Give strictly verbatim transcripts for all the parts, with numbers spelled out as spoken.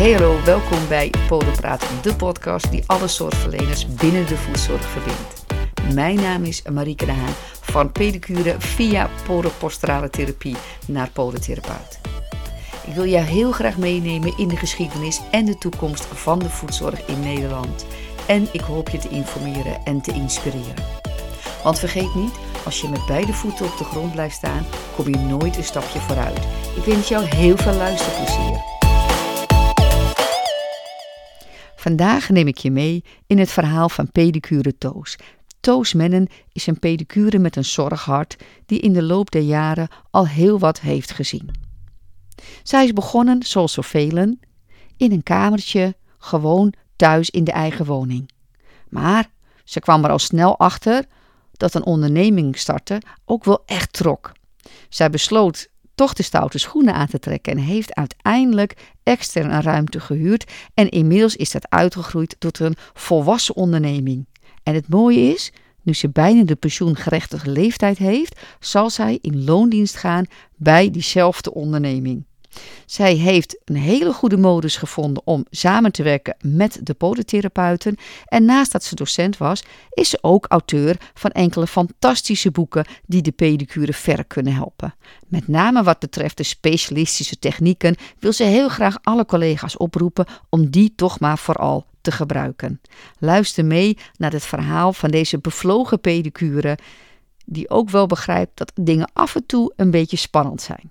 Hey hallo, welkom bij Podopraat, de podcast die alle zorgverleners binnen de voedzorg verbindt. Mijn naam is Marieke De Haan, van pedicure via podoposturale therapie naar podotherapeut. Ik wil jou heel graag meenemen in de geschiedenis en de toekomst van de voedzorg in Nederland. En ik hoop je te informeren en te inspireren. Want vergeet niet, als je met beide voeten op de grond blijft staan, kom je nooit een stapje vooruit. Ik wens jou heel veel luisterplezier. Vandaag neem ik je mee in het verhaal van pedicure Toos. Toos Mennen is een pedicure met een zorghart die in de loop der jaren al heel wat heeft gezien. Zij is begonnen, zoals zoveel, in een kamertje, gewoon thuis in de eigen woning. Maar ze kwam er al snel achter dat een onderneming starten ook wel echt trok. Zij besloot toch de stoute schoenen aan te trekken en heeft uiteindelijk extern een ruimte gehuurd en inmiddels is dat uitgegroeid tot een volwassen onderneming. En het mooie is, nu ze bijna de pensioengerechtigde leeftijd heeft, zal zij in loondienst gaan bij diezelfde onderneming. Zij heeft een hele goede modus gevonden om samen te werken met de podotherapeuten en naast dat ze docent was, is ze ook auteur van enkele fantastische boeken die de pedicure verder kunnen helpen. Met name wat betreft de specialistische technieken wil ze heel graag alle collega's oproepen om die toch maar vooral te gebruiken. Luister mee naar het verhaal van deze bevlogen pedicure die ook wel begrijpt dat dingen af en toe een beetje spannend zijn.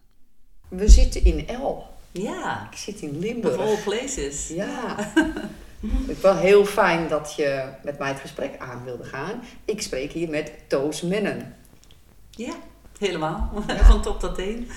We zitten in El. Ja. Ik zit in Limburg. Of all places. Ja. Ik vind het wel heel fijn dat je met mij het gesprek aan wilde gaan. Ik spreek hier met Toos Mennen. Ja, helemaal. Ja. Van top tot teen.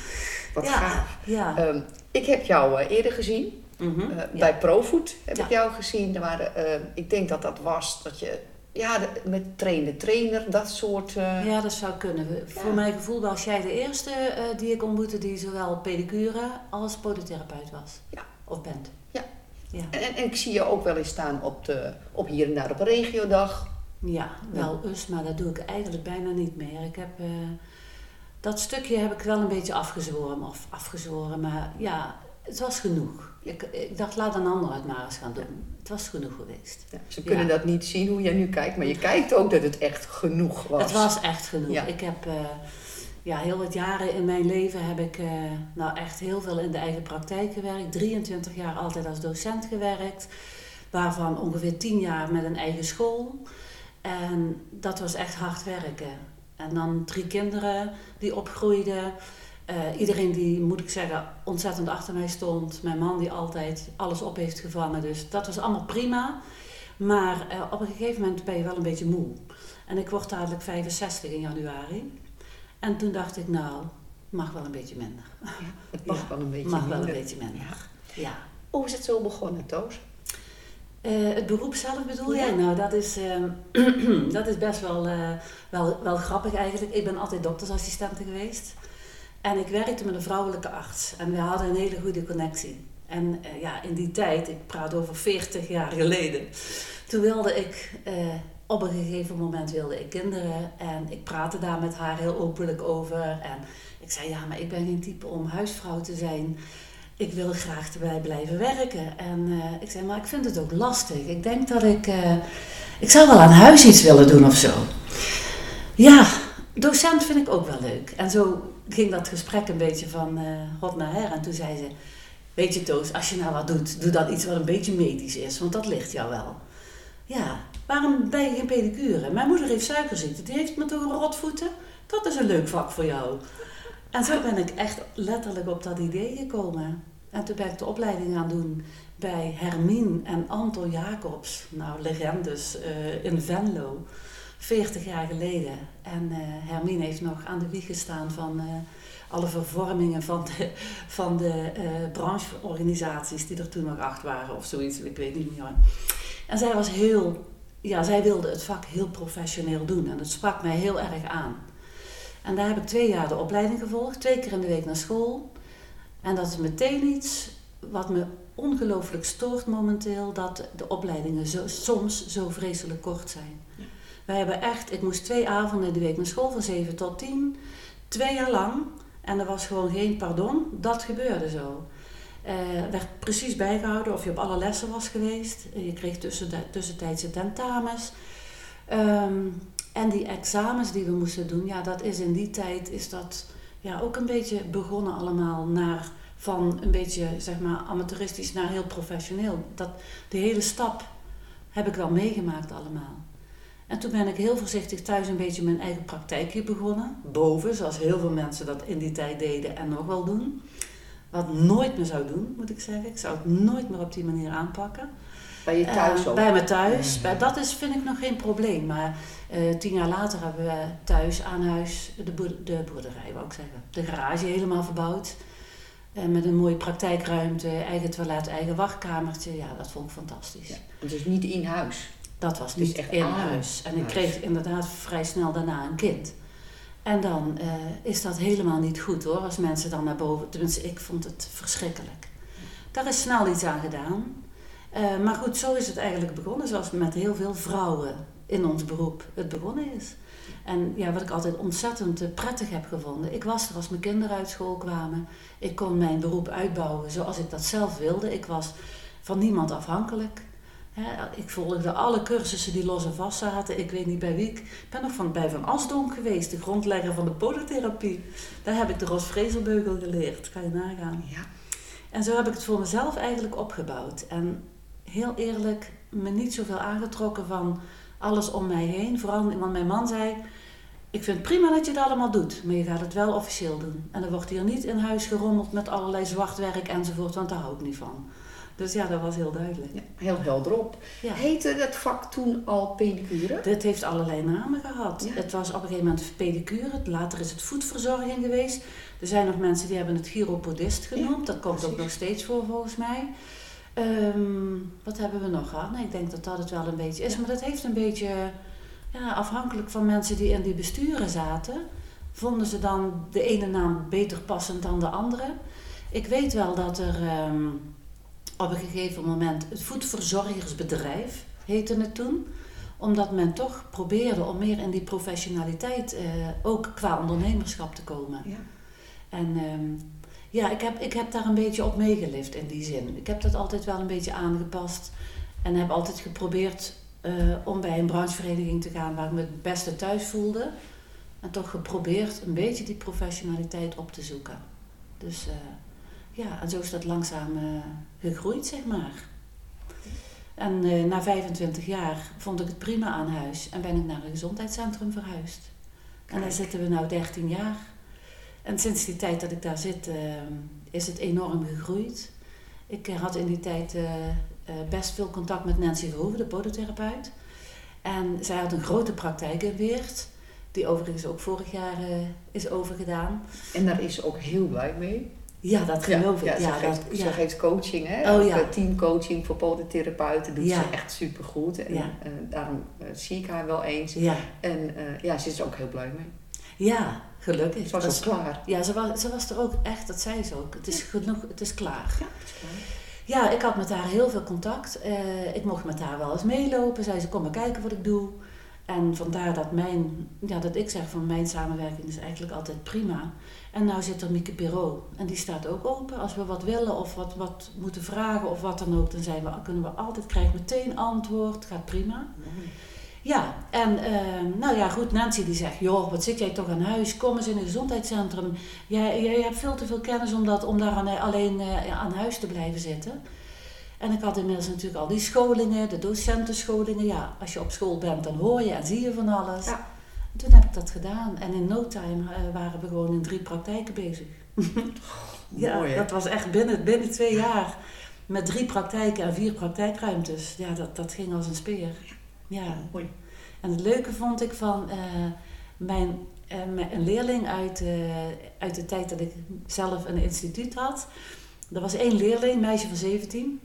Wat ja. gaaf. Ja. Um, ik heb jou uh, eerder gezien. Mm-hmm. Uh, bij ja. ProVoet heb ja. ik jou gezien. Maar, uh, ik denk dat dat was dat je... Ja, de, met train de trainer, dat soort... Uh... Ja, dat zou kunnen. Ja. Voor mijn gevoel was jij de eerste uh, die ik ontmoette die zowel pedicure als podotherapeut was. Ja. Of bent. Ja. ja. En, en, en ik zie je ook wel eens staan op, de, op hier en daar op een regiodag. Ja, wel ja. eens, maar dat doe ik eigenlijk bijna niet meer. Ik heb... Uh, dat stukje heb ik wel een beetje afgezworen, of afgezworen, maar ja... Het was genoeg. Ik, ik dacht, laat een ander het maar eens gaan doen. Ja. Het was genoeg geweest. Ja, ze kunnen ja. dat niet zien hoe jij nu kijkt, maar je kijkt ook dat het echt genoeg was. Het was echt genoeg. Ja. Ik heb uh, ja, heel wat jaren in mijn leven heb ik uh, nou echt heel veel in de eigen praktijk gewerkt. drieëntwintig jaar altijd als docent gewerkt, waarvan ongeveer tien jaar met een eigen school. En dat was echt hard werken. En dan drie kinderen die opgroeiden. Uh, iedereen die, moet ik zeggen, ontzettend achter mij stond. Mijn man die altijd alles op heeft gevangen. Dus dat was allemaal prima. Maar uh, op een gegeven moment ben je wel een beetje moe. En ik word dadelijk vijfenzestig in januari. En toen dacht ik, nou, het mag wel een beetje minder. Ja, het mag ja, wel een beetje mag minder. Wel een beetje minder. Ja. Ja. Hoe is het zo begonnen, Toos? Uh, het beroep zelf bedoel jij? Ja. Nou, dat is, uh, dat is best wel, uh, wel, wel grappig eigenlijk. Ik ben altijd doktersassistente geweest. En ik werkte met een vrouwelijke arts en we hadden een hele goede connectie. En uh, ja, in die tijd, ik praat over veertig jaar geleden, toen wilde ik, uh, op een gegeven moment wilde ik kinderen. En ik praatte daar met haar heel openlijk over. En ik zei, ja, maar ik ben geen type om huisvrouw te zijn. Ik wil graag erbij blijven werken. En uh, ik zei, maar ik vind het ook lastig. Ik denk dat ik, uh, ik zou wel aan huis iets willen doen of zo. Ja, docent vind ik ook wel leuk. En zo... ging dat gesprek een beetje van uh, hot naar her. En toen zei ze, weet je Toos, als je nou wat doet, doe dan iets wat een beetje medisch is, want dat ligt jou wel. Ja, waarom ben je geen pedicure? Mijn moeder heeft suikerziekte, die heeft me toch rotvoeten? Dat is een leuk vak voor jou. En zo ben ik echt letterlijk op dat idee gekomen. En toen ben ik de opleiding gaan doen bij Hermien en Anton Jacobs. Nou, legendes uh, in Venlo. veertig jaar geleden. En uh, Hermien heeft nog aan de wieg gestaan van uh, alle vervormingen van de, van de uh, brancheorganisaties die er toen nog acht waren of zoiets, ik weet niet meer. En zij was heel, ja, zij wilde het vak heel professioneel doen en dat sprak mij heel erg aan. En daar heb ik twee jaar de opleiding gevolgd, twee keer in de week naar school. En dat is meteen iets wat me ongelooflijk stoort momenteel, dat de opleidingen zo, soms zo vreselijk kort zijn. Wij hebben echt, ik moest twee avonden in de week naar school van zeven tot tien, twee jaar lang. En er was gewoon geen pardon, dat gebeurde zo. Uh, werd precies bijgehouden of je op alle lessen was geweest. Je kreeg tussentijdse tentamens. Um, en die examens die we moesten doen, ja, dat is in die tijd is dat ja, ook een beetje begonnen allemaal naar van een beetje zeg maar amateuristisch naar heel professioneel. Dat, de hele stap heb ik wel meegemaakt allemaal. En toen ben ik heel voorzichtig thuis een beetje mijn eigen praktijkje begonnen. Boven, zoals heel veel mensen dat in die tijd deden en nog wel doen. Wat nooit meer zou doen, moet ik zeggen. Ik zou het nooit meer op die manier aanpakken. Bij je thuis ook? Uh, bij me thuis. Mm-hmm. Dat is, vind ik nog geen probleem. Maar uh, tien jaar later hebben we thuis aan huis de, boer- de boerderij, wou ik zeggen. De garage helemaal verbouwd. Uh, met een mooie praktijkruimte, eigen toilet, eigen wachtkamertje. Ja, dat vond ik fantastisch. Ja, dus niet in huis? Dat was niet dus echt in huis. En ik kreeg inderdaad vrij snel daarna een kind. En dan uh, is dat helemaal niet goed hoor, als mensen dan naar boven... Tenminste, ik vond het verschrikkelijk. Daar is snel iets aan gedaan. Uh, maar goed, zo is het eigenlijk begonnen, zoals met heel veel vrouwen in ons beroep het begonnen is. En ja, wat ik altijd ontzettend prettig heb gevonden. Ik was er als mijn kinderen uit school kwamen. Ik kon mijn beroep uitbouwen zoals ik dat zelf wilde. Ik was van niemand afhankelijk. Ja, ik volgde alle cursussen die los en vast zaten. Ik weet niet bij wie. Ik ben nog van, bij Van Asdonk geweest, de grondlegger van de podotherapie. Daar heb ik de Ros Vrezelbeugel geleerd. Kan je nagaan. Ja. En zo heb ik het voor mezelf eigenlijk opgebouwd. En heel eerlijk, me niet zoveel aangetrokken van alles om mij heen. Vooral, want mijn man zei, ik vind prima dat je het allemaal doet. Maar je gaat het wel officieel doen. En dan wordt hier niet in huis gerommeld met allerlei zwartwerk enzovoort. Want daar hou ik niet van. Dus ja, dat was heel duidelijk. Ja, heel helder op. Ja. Heette dat vak toen al pedicure? Dit heeft allerlei namen gehad. Ja. Het was op een gegeven moment pedicure. Later is het voetverzorging geweest. Er zijn nog mensen die hebben het chiropodist genoemd. Ja, dat komt precies. Ook nog steeds voor volgens mij. Um, wat hebben we nog gehad? Nee, ik denk dat dat het wel een beetje is. Ja. Maar dat heeft een beetje... Ja, afhankelijk van mensen die in die besturen zaten... vonden ze dan de ene naam beter passend dan de andere. Ik weet wel dat er... Um, op een gegeven moment het voetverzorgersbedrijf heette het toen, omdat men toch probeerde om meer in die professionaliteit eh, ook qua ondernemerschap te komen. Ja. En eh, ja, ik heb, ik heb daar een beetje op meegelift in die zin. Ik heb dat altijd wel een beetje aangepast en heb altijd geprobeerd eh, om bij een branchevereniging te gaan waar ik me het beste thuis voelde en toch geprobeerd een beetje die professionaliteit op te zoeken. Dus eh, ja, en zo is dat langzaam uh, gegroeid, zeg maar. En uh, na vijfentwintig jaar vond ik het prima aan huis en ben ik naar een gezondheidscentrum verhuisd. Kijk. En daar zitten we nu dertien jaar. En sinds die tijd dat ik daar zit, uh, is het enorm gegroeid. Ik had in die tijd uh, uh, best veel contact met Nancy Grove, de podotherapeut. En zij had een grote praktijk in Weert. Die overigens ook vorig jaar uh, is overgedaan. En daar is ze ook heel blij mee. Ja, dat geloof ja, ik. Ja, ja, ze, geeft, dat, ja. ze geeft coaching, hè? Oh, ja. Teamcoaching voor podotherapeuten doet ja. ze echt supergoed. En, ja. en daarom uh, zie ik haar wel eens. Ja. En uh, ja, ze is er ook heel blij mee. Ja, gelukkig. Ze was dat al klaar. Ja, ze was, ze was er ook echt, dat zei ze ook. Het is ja. genoeg, het is klaar. Ja, het is klaar. Ja, ik had met haar heel veel contact. Uh, ik mocht met haar wel eens meelopen. Zei ze, kom maar kijken wat ik doe. En vandaar dat, mijn, ja, dat ik zeg van mijn samenwerking is eigenlijk altijd prima. En nou zit er Mieke Perrault. En die staat ook open. Als we wat willen of wat, wat moeten vragen of wat dan ook, dan zijn we, kunnen we altijd krijgen meteen antwoord. Gaat prima. Mm. Ja, en uh, nou ja goed, Nancy die zegt, joh, wat zit jij toch aan huis? Kom eens in een gezondheidscentrum. Jij, jij hebt veel te veel kennis om, dat, om daar aan, alleen uh, aan huis te blijven zitten. En ik had inmiddels natuurlijk al die scholingen, de docentenscholingen. Ja, als je op school bent, dan hoor je en zie je van alles. Ja. En toen heb ik dat gedaan. En in no time uh, waren we gewoon in drie praktijken bezig. Ja, mooi, dat was echt binnen, binnen twee jaar. Met drie praktijken en vier praktijkruimtes. Ja, dat, dat ging als een speer. Ja, mooi. En het leuke vond ik van uh, mijn, uh, mijn een leerling uit, uh, uit de tijd dat ik zelf een instituut had. Er was één leerling, een meisje van zeventien.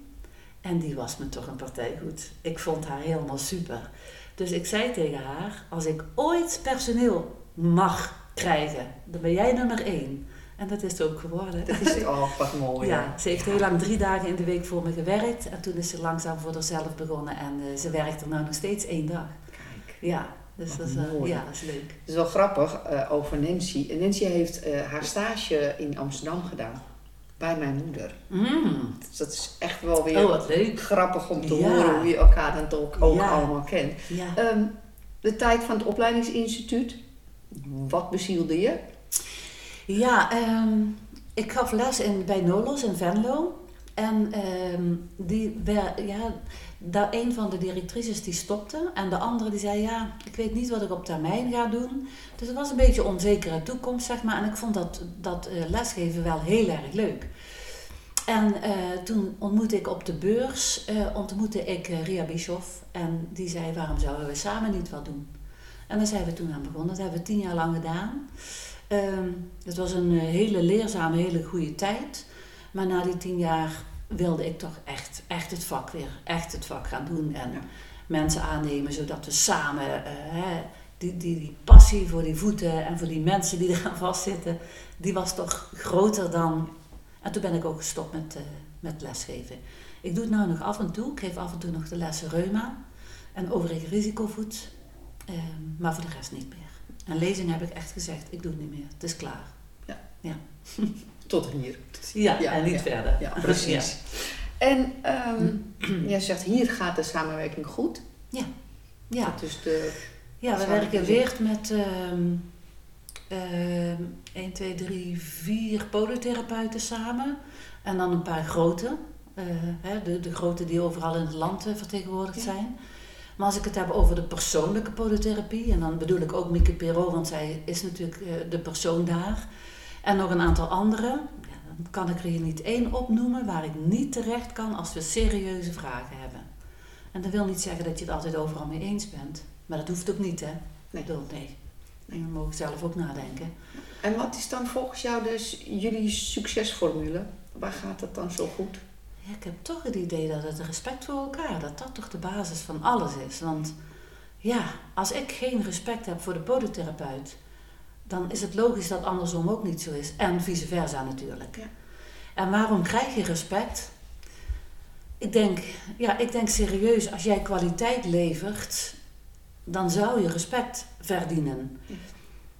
En die was me toch een partij goed. Ik vond haar helemaal super. Dus ik zei tegen haar, als ik ooit personeel mag krijgen, dan ben jij nummer één. En dat is het ook geworden. Dat is het, oh, wat mooi. Ja, ja. Ze heeft heel lang drie dagen in de week voor me gewerkt. En toen is ze langzaam voor zichzelf begonnen. En uh, ze werkt er nou nog steeds één dag. Kijk. Ja, dus dat is, uh, ja, dat is leuk. Het is wel grappig uh, over Nancy. Nancy heeft uh, haar stage in Amsterdam gedaan. bij mijn moeder. Mm. Dus dat is echt wel weer oh, wat leuk. Grappig om te ja. horen hoe je elkaar dan ook, ook ja. allemaal kent. Ja. Um, de tijd van het opleidingsinstituut, wat bezielde je? Ja, um, ik gaf les in, bij Nolos in Venlo. En um, die, ja, daar, een van de directrices die stopte en de andere die zei, ja, ik weet niet wat ik op termijn ga doen. Dus het was een beetje een onzekere toekomst, zeg maar. En ik vond dat, dat uh, lesgeven wel heel erg leuk. En uh, toen ontmoette ik op de beurs, uh, ontmoette ik uh, Ria Bischoff. En die zei, waarom zouden we samen niet wat doen? En daar zijn we toen aan begonnen. Dat hebben we tien jaar lang gedaan. Um, het was een uh, hele leerzame, hele goede tijd. Maar na die tien jaar wilde ik toch echt, echt het vak weer, echt het vak gaan doen. En ja. mensen aannemen, zodat we samen uh, hè, die, die, die passie voor die voeten en voor die mensen die eraan vastzitten, die was toch groter dan... En toen ben ik ook gestopt met, uh, met lesgeven. Ik doe het nou nog af en toe. Ik geef af en toe nog de lessen reuma en overig risicovoet. Uh, maar voor de rest niet meer. En lezing heb ik echt gezegd, ik doe het niet meer. Het is klaar. Ja. ja. Tot hier. Ja, ja, en niet ja, verder. Ja, precies. Ja. En um, jij zegt, hier gaat de samenwerking goed. Ja. ja. Dus de ja, we werken weer met um, um, één, twee, drie, vier podotherapeuten samen. En dan een paar grote. Uh, hè, de, de grote die overal in het land vertegenwoordigd ja. zijn. Maar als ik het heb over de persoonlijke podotherapie. En dan bedoel ik ook Mieke Perrault, want zij is natuurlijk uh, de persoon daar. En nog een aantal andere. Dan kan ik er hier niet één opnoemen waar ik niet terecht kan als we serieuze vragen hebben. En dat wil niet zeggen dat je het altijd overal mee eens bent. Maar dat hoeft ook niet, hè? Nee. Ik bedoel, nee. nee. We mogen zelf ook nadenken. En wat is dan volgens jou dus jullie succesformule? Waar gaat dat dan zo goed? Ja, ik heb toch het idee dat het respect voor elkaar, dat dat toch de basis van alles is. Want ja, als ik geen respect heb voor de podotherapeut, dan is het logisch dat andersom ook niet zo is. En vice versa natuurlijk. Ja. En waarom krijg je respect? Ik denk, ja, ik denk serieus, als jij kwaliteit levert, dan zou je respect verdienen. Ja.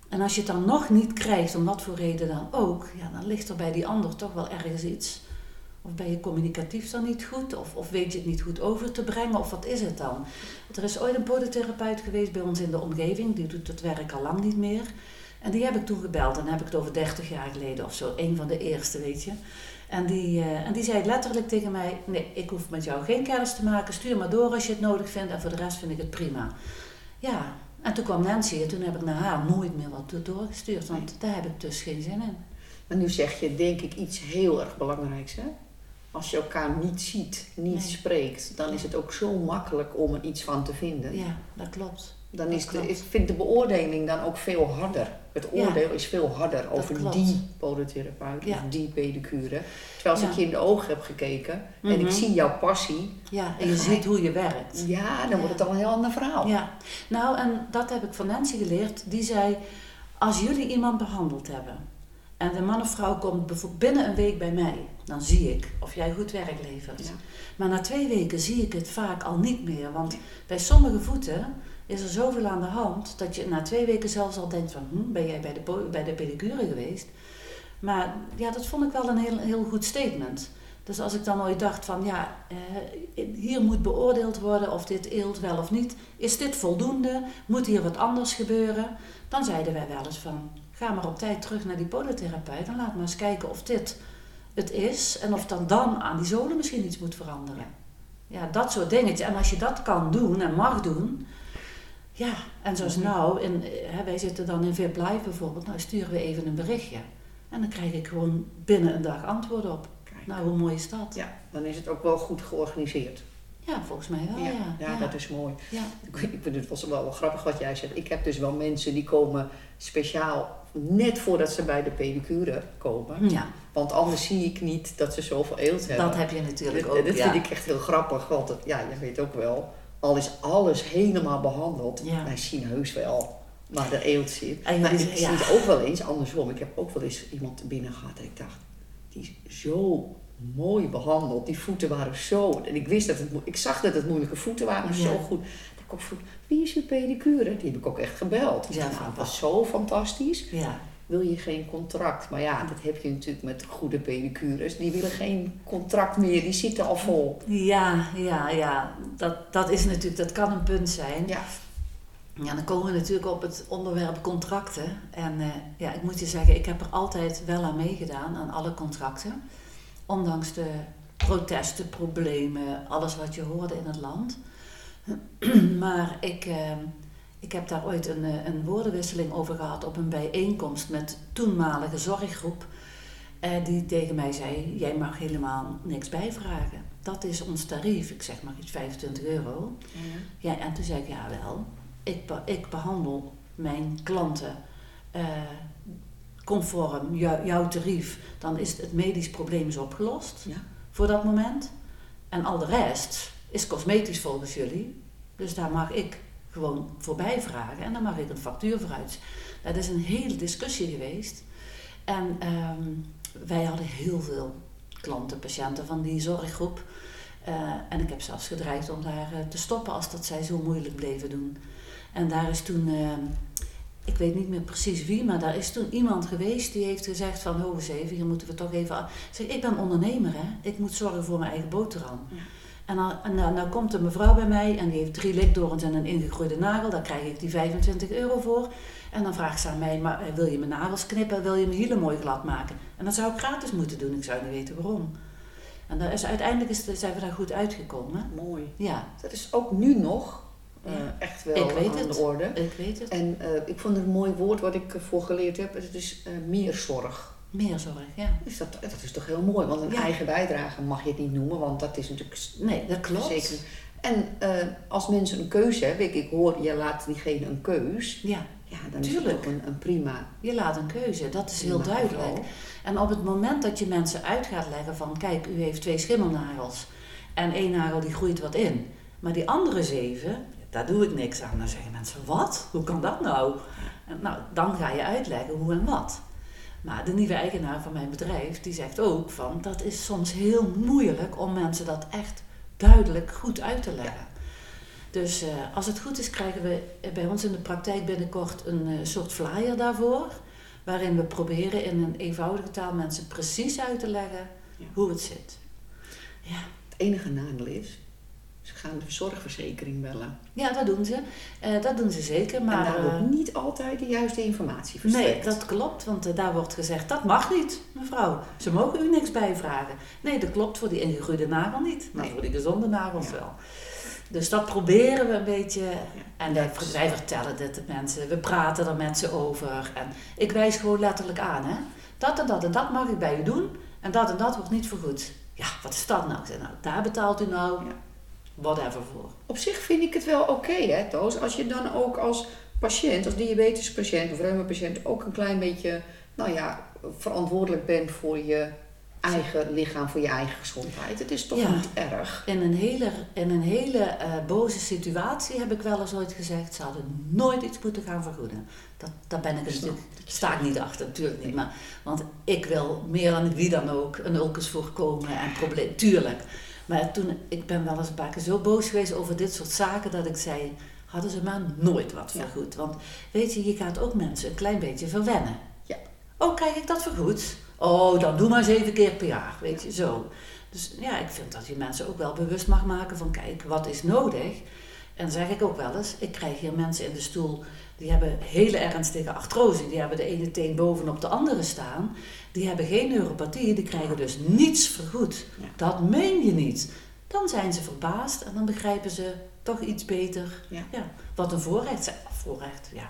En als je het dan nog niet krijgt, om wat voor reden dan ook, ja, dan ligt er bij die ander toch wel ergens iets. Of ben je communicatief dan niet goed, of, of weet je het niet goed over te brengen, of wat is het dan? Er is ooit een podotherapeut geweest bij ons in de omgeving, die doet het werk al lang niet meer. En die heb ik toen gebeld. En dan heb ik het over dertig jaar geleden of zo. Een van de eerste, weet je. En die, uh, en die zei letterlijk tegen mij, nee, ik hoef met jou geen kennis te maken. Stuur maar door als je het nodig vindt. En voor de rest vind ik het prima. Ja, en toen kwam Nancy. En toen heb ik naar haar nooit meer wat doorgestuurd. Want daar heb ik dus geen zin in. Maar nu zeg je, denk ik, iets heel erg belangrijks, hè? Als je elkaar niet ziet, niet nee. spreekt, dan is het ook zo makkelijk om er iets van te vinden. Ja, dat klopt. Dan is de, is, vindt de beoordeling dan ook veel harder. Het oordeel ja, is veel harder over klopt. die podotherapeut ja. of die pedicure. Terwijl als ja. ik je in de ogen heb gekeken mm-hmm. en ik zie jouw passie. Ja, en je en ziet hoe je werkt. Ja, dan ja. wordt het al een heel ander verhaal. Ja. Nou, en dat heb ik van Nancy geleerd. Die zei, als jullie iemand behandeld hebben en de man of vrouw komt binnen een week bij mij, dan zie ik of jij goed werk levert. Ja. Maar na twee weken zie ik het vaak al niet meer. Want bij sommige voeten is er zoveel aan de hand dat je na twee weken zelfs al denkt van, hm, ben jij bij de, bij de pedicure geweest? Maar ja, dat vond ik wel een heel, heel goed statement. Dus als ik dan ooit dacht van, ja, eh, hier moet beoordeeld worden of dit eelt wel of niet. Is dit voldoende? Moet hier wat anders gebeuren? Dan zeiden wij wel eens van, ga maar op tijd terug naar die podotherapeut en laat maar eens kijken of dit het is. En of dan dan aan die zolen misschien iets moet veranderen. Ja, dat soort dingetjes. En als je dat kan doen en mag doen. Ja, en zoals nou, in, hè, wij zitten dan in VipLive bijvoorbeeld, nou sturen we even een berichtje. En dan krijg ik gewoon binnen een dag antwoord op. Kijk. Nou, hoe mooi is dat? Ja, dan is het ook wel goed georganiseerd. Ja, volgens mij wel, ja. Ja, ja, ja. dat is mooi. Ja. Ik vind het was wel, wel grappig wat jij zegt. Ik heb dus wel mensen die komen speciaal net voordat ze bij de pedicure komen. Ja. Want anders zie ik niet dat ze zoveel eelt hebben. Dat heb je natuurlijk dat, ook, Dat ja. vind ik echt heel grappig, want het, ja, je weet ook wel. Al is alles helemaal behandeld. Ja. Wij zien heus wel waar de eelt zit. En maar ik zie het ook wel eens andersom. Ik heb ook wel eens iemand binnen gehad en ik dacht, die is zo mooi behandeld. Die voeten waren zo. En ik wist dat het, ik zag dat het moeilijke voeten waren, maar ja. zo goed. Dat ik ook vroeg, wie is uw pedicure? Die heb ik ook echt gebeld. Ja, nou, dat was zo fantastisch. Ja. wil je geen contract. Maar ja, dat heb je natuurlijk met goede pedicures. Die willen geen contract meer, die zitten al vol. Ja, ja, ja. Dat, dat is natuurlijk, dat kan een punt zijn. Ja. Ja, dan komen we natuurlijk op het onderwerp contracten. En uh, ja, ik moet je zeggen, ik heb er altijd wel aan meegedaan, aan alle contracten. Ondanks de protesten, problemen, alles wat je hoorde in het land. Maar ik, uh, ik heb daar ooit een, een woordenwisseling over gehad op een bijeenkomst met toenmalige zorggroep. Uh, die tegen mij zei, jij mag helemaal niks bijvragen. Dat is ons tarief, ik zeg maar iets vijfentwintig euro. Ja. Ja, en toen zei ik, ja wel. Ik, be- ik behandel mijn klanten uh, conform jou, jouw tarief. Dan is het, het medisch probleem is opgelost, ja, voor dat moment. En al de rest is cosmetisch volgens jullie. Dus daar mag ik gewoon voorbij vragen. En dan mag ik een factuur vooruit. Dat is een hele discussie geweest. En um, wij hadden heel veel klanten, patiënten van die zorggroep. Uh, en ik heb zelfs gedreigd om daar uh, te stoppen als dat zij zo moeilijk bleven doen. En daar is toen, uh, ik weet niet meer precies wie, maar daar is toen iemand geweest die heeft gezegd van, ho eens even, hier moeten we toch even af. Ik zeg, ik ben ondernemer, hè? Ik moet zorgen voor mijn eigen boterham. Ja. En dan nou, nou, nou komt een mevrouw bij mij en die heeft drie likdorens en een ingegroeide nagel, daar krijg ik die vijfentwintig euro voor. En dan vraagt ze aan mij, maar wil je mijn nagels knippen, wil je mijn hielen mooi glad maken? En dat zou ik gratis moeten doen, ik zou niet weten waarom. En daar is, uiteindelijk is, zijn we daar goed uitgekomen. Mooi. Ja. Dat is ook nu nog. Uh, echt wel ik weet aan het. de orde. Ik weet het. En uh, ik vond het een mooi woord wat ik voor geleerd heb. Het is uh, meerzorg. Meerzorg, ja. Dus dat, dat is toch heel mooi. Want een ja. eigen bijdrage mag je het niet noemen. Want dat is natuurlijk... Nee, dat klopt. Zeker. En uh, als mensen een keuze hebben. Ik, ik hoor, je laat diegene een keus. Ja, ja, dan tuurlijk. Is het ook een, een prima... Je laat een keuze. Dat is heel duidelijk. Geval. En op het moment dat je mensen uit gaat leggen van... Kijk, u heeft twee schimmelnagels. En één nagel die groeit wat in. Maar die andere zeven... Daar doe ik niks aan. Dan zeggen mensen, wat? Hoe kan dat nou? En nou, dan ga je uitleggen hoe en wat. Maar de nieuwe eigenaar van mijn bedrijf, die zegt ook van... dat is soms heel moeilijk om mensen dat echt duidelijk goed uit te leggen. Ja. Dus uh, als het goed is, krijgen we bij ons in de praktijk binnenkort een uh, soort flyer daarvoor... waarin we proberen in een eenvoudige taal mensen precies uit te leggen, ja, hoe het zit. Ja. Het enige nadeel is... Ze gaan de zorgverzekering bellen. Ja, dat doen ze. Uh, dat doen ze zeker. Maar en daar wordt uh, niet altijd de juiste informatie verstrekt. Nee, dat klopt. Want uh, daar wordt gezegd, dat mag niet, mevrouw. Ze mogen u niks bijvragen. Nee, dat klopt voor die ingegroeide nagel niet. Maar nee, voor die gezonde nagels, ja, wel. Dus dat proberen we een beetje. Ja. En wij, wij vertellen dit de mensen. We praten er met ze over. En ik wijs gewoon letterlijk aan. Hè? Dat en dat en dat mag ik bij u doen. En dat en dat wordt niet vergoed. Ja, wat is dat nou? Nou, daar betaalt u nou... Ja. Whatever voor. Op zich vind ik het wel oké, okay, hè, Toos. Als je dan ook als patiënt, als diabetespatiënt of reumapatiënt ook een klein beetje, nou ja, verantwoordelijk bent voor je eigen lichaam, voor je eigen gezondheid. Het is toch, ja, niet erg. In een hele, in een hele uh, boze situatie heb ik wel eens ooit gezegd, ze hadden nooit iets moeten gaan vergoeden. Dat, daar ben ik een stuk, sta ik niet achter, natuurlijk niet. Maar, want ik wil meer dan wie dan ook een ulcus voorkomen en probleem, tuurlijk. Maar toen, ik ben wel eens een paar keer zo boos geweest over dit soort zaken dat ik zei, hadden ze maar nooit wat vergoed. Ja. Want weet je, je gaat ook mensen een klein beetje verwennen. Ja. Oh, krijg ik dat vergoed? Oh, dan doe maar zeven keer per jaar, weet je, zo. Dus ja, ik vind dat je mensen ook wel bewust mag maken van, kijk, wat is nodig? En zeg ik ook wel eens, ik krijg hier mensen in de stoel, die hebben hele ernstige artrose, die hebben de ene teen bovenop de andere staan, die hebben geen neuropathie, die krijgen dus niets vergoed. Ja. Dat meen je niet. Dan zijn ze verbaasd en dan begrijpen ze toch iets beter, ja. Ja, wat een voorrecht, voorrecht, ja,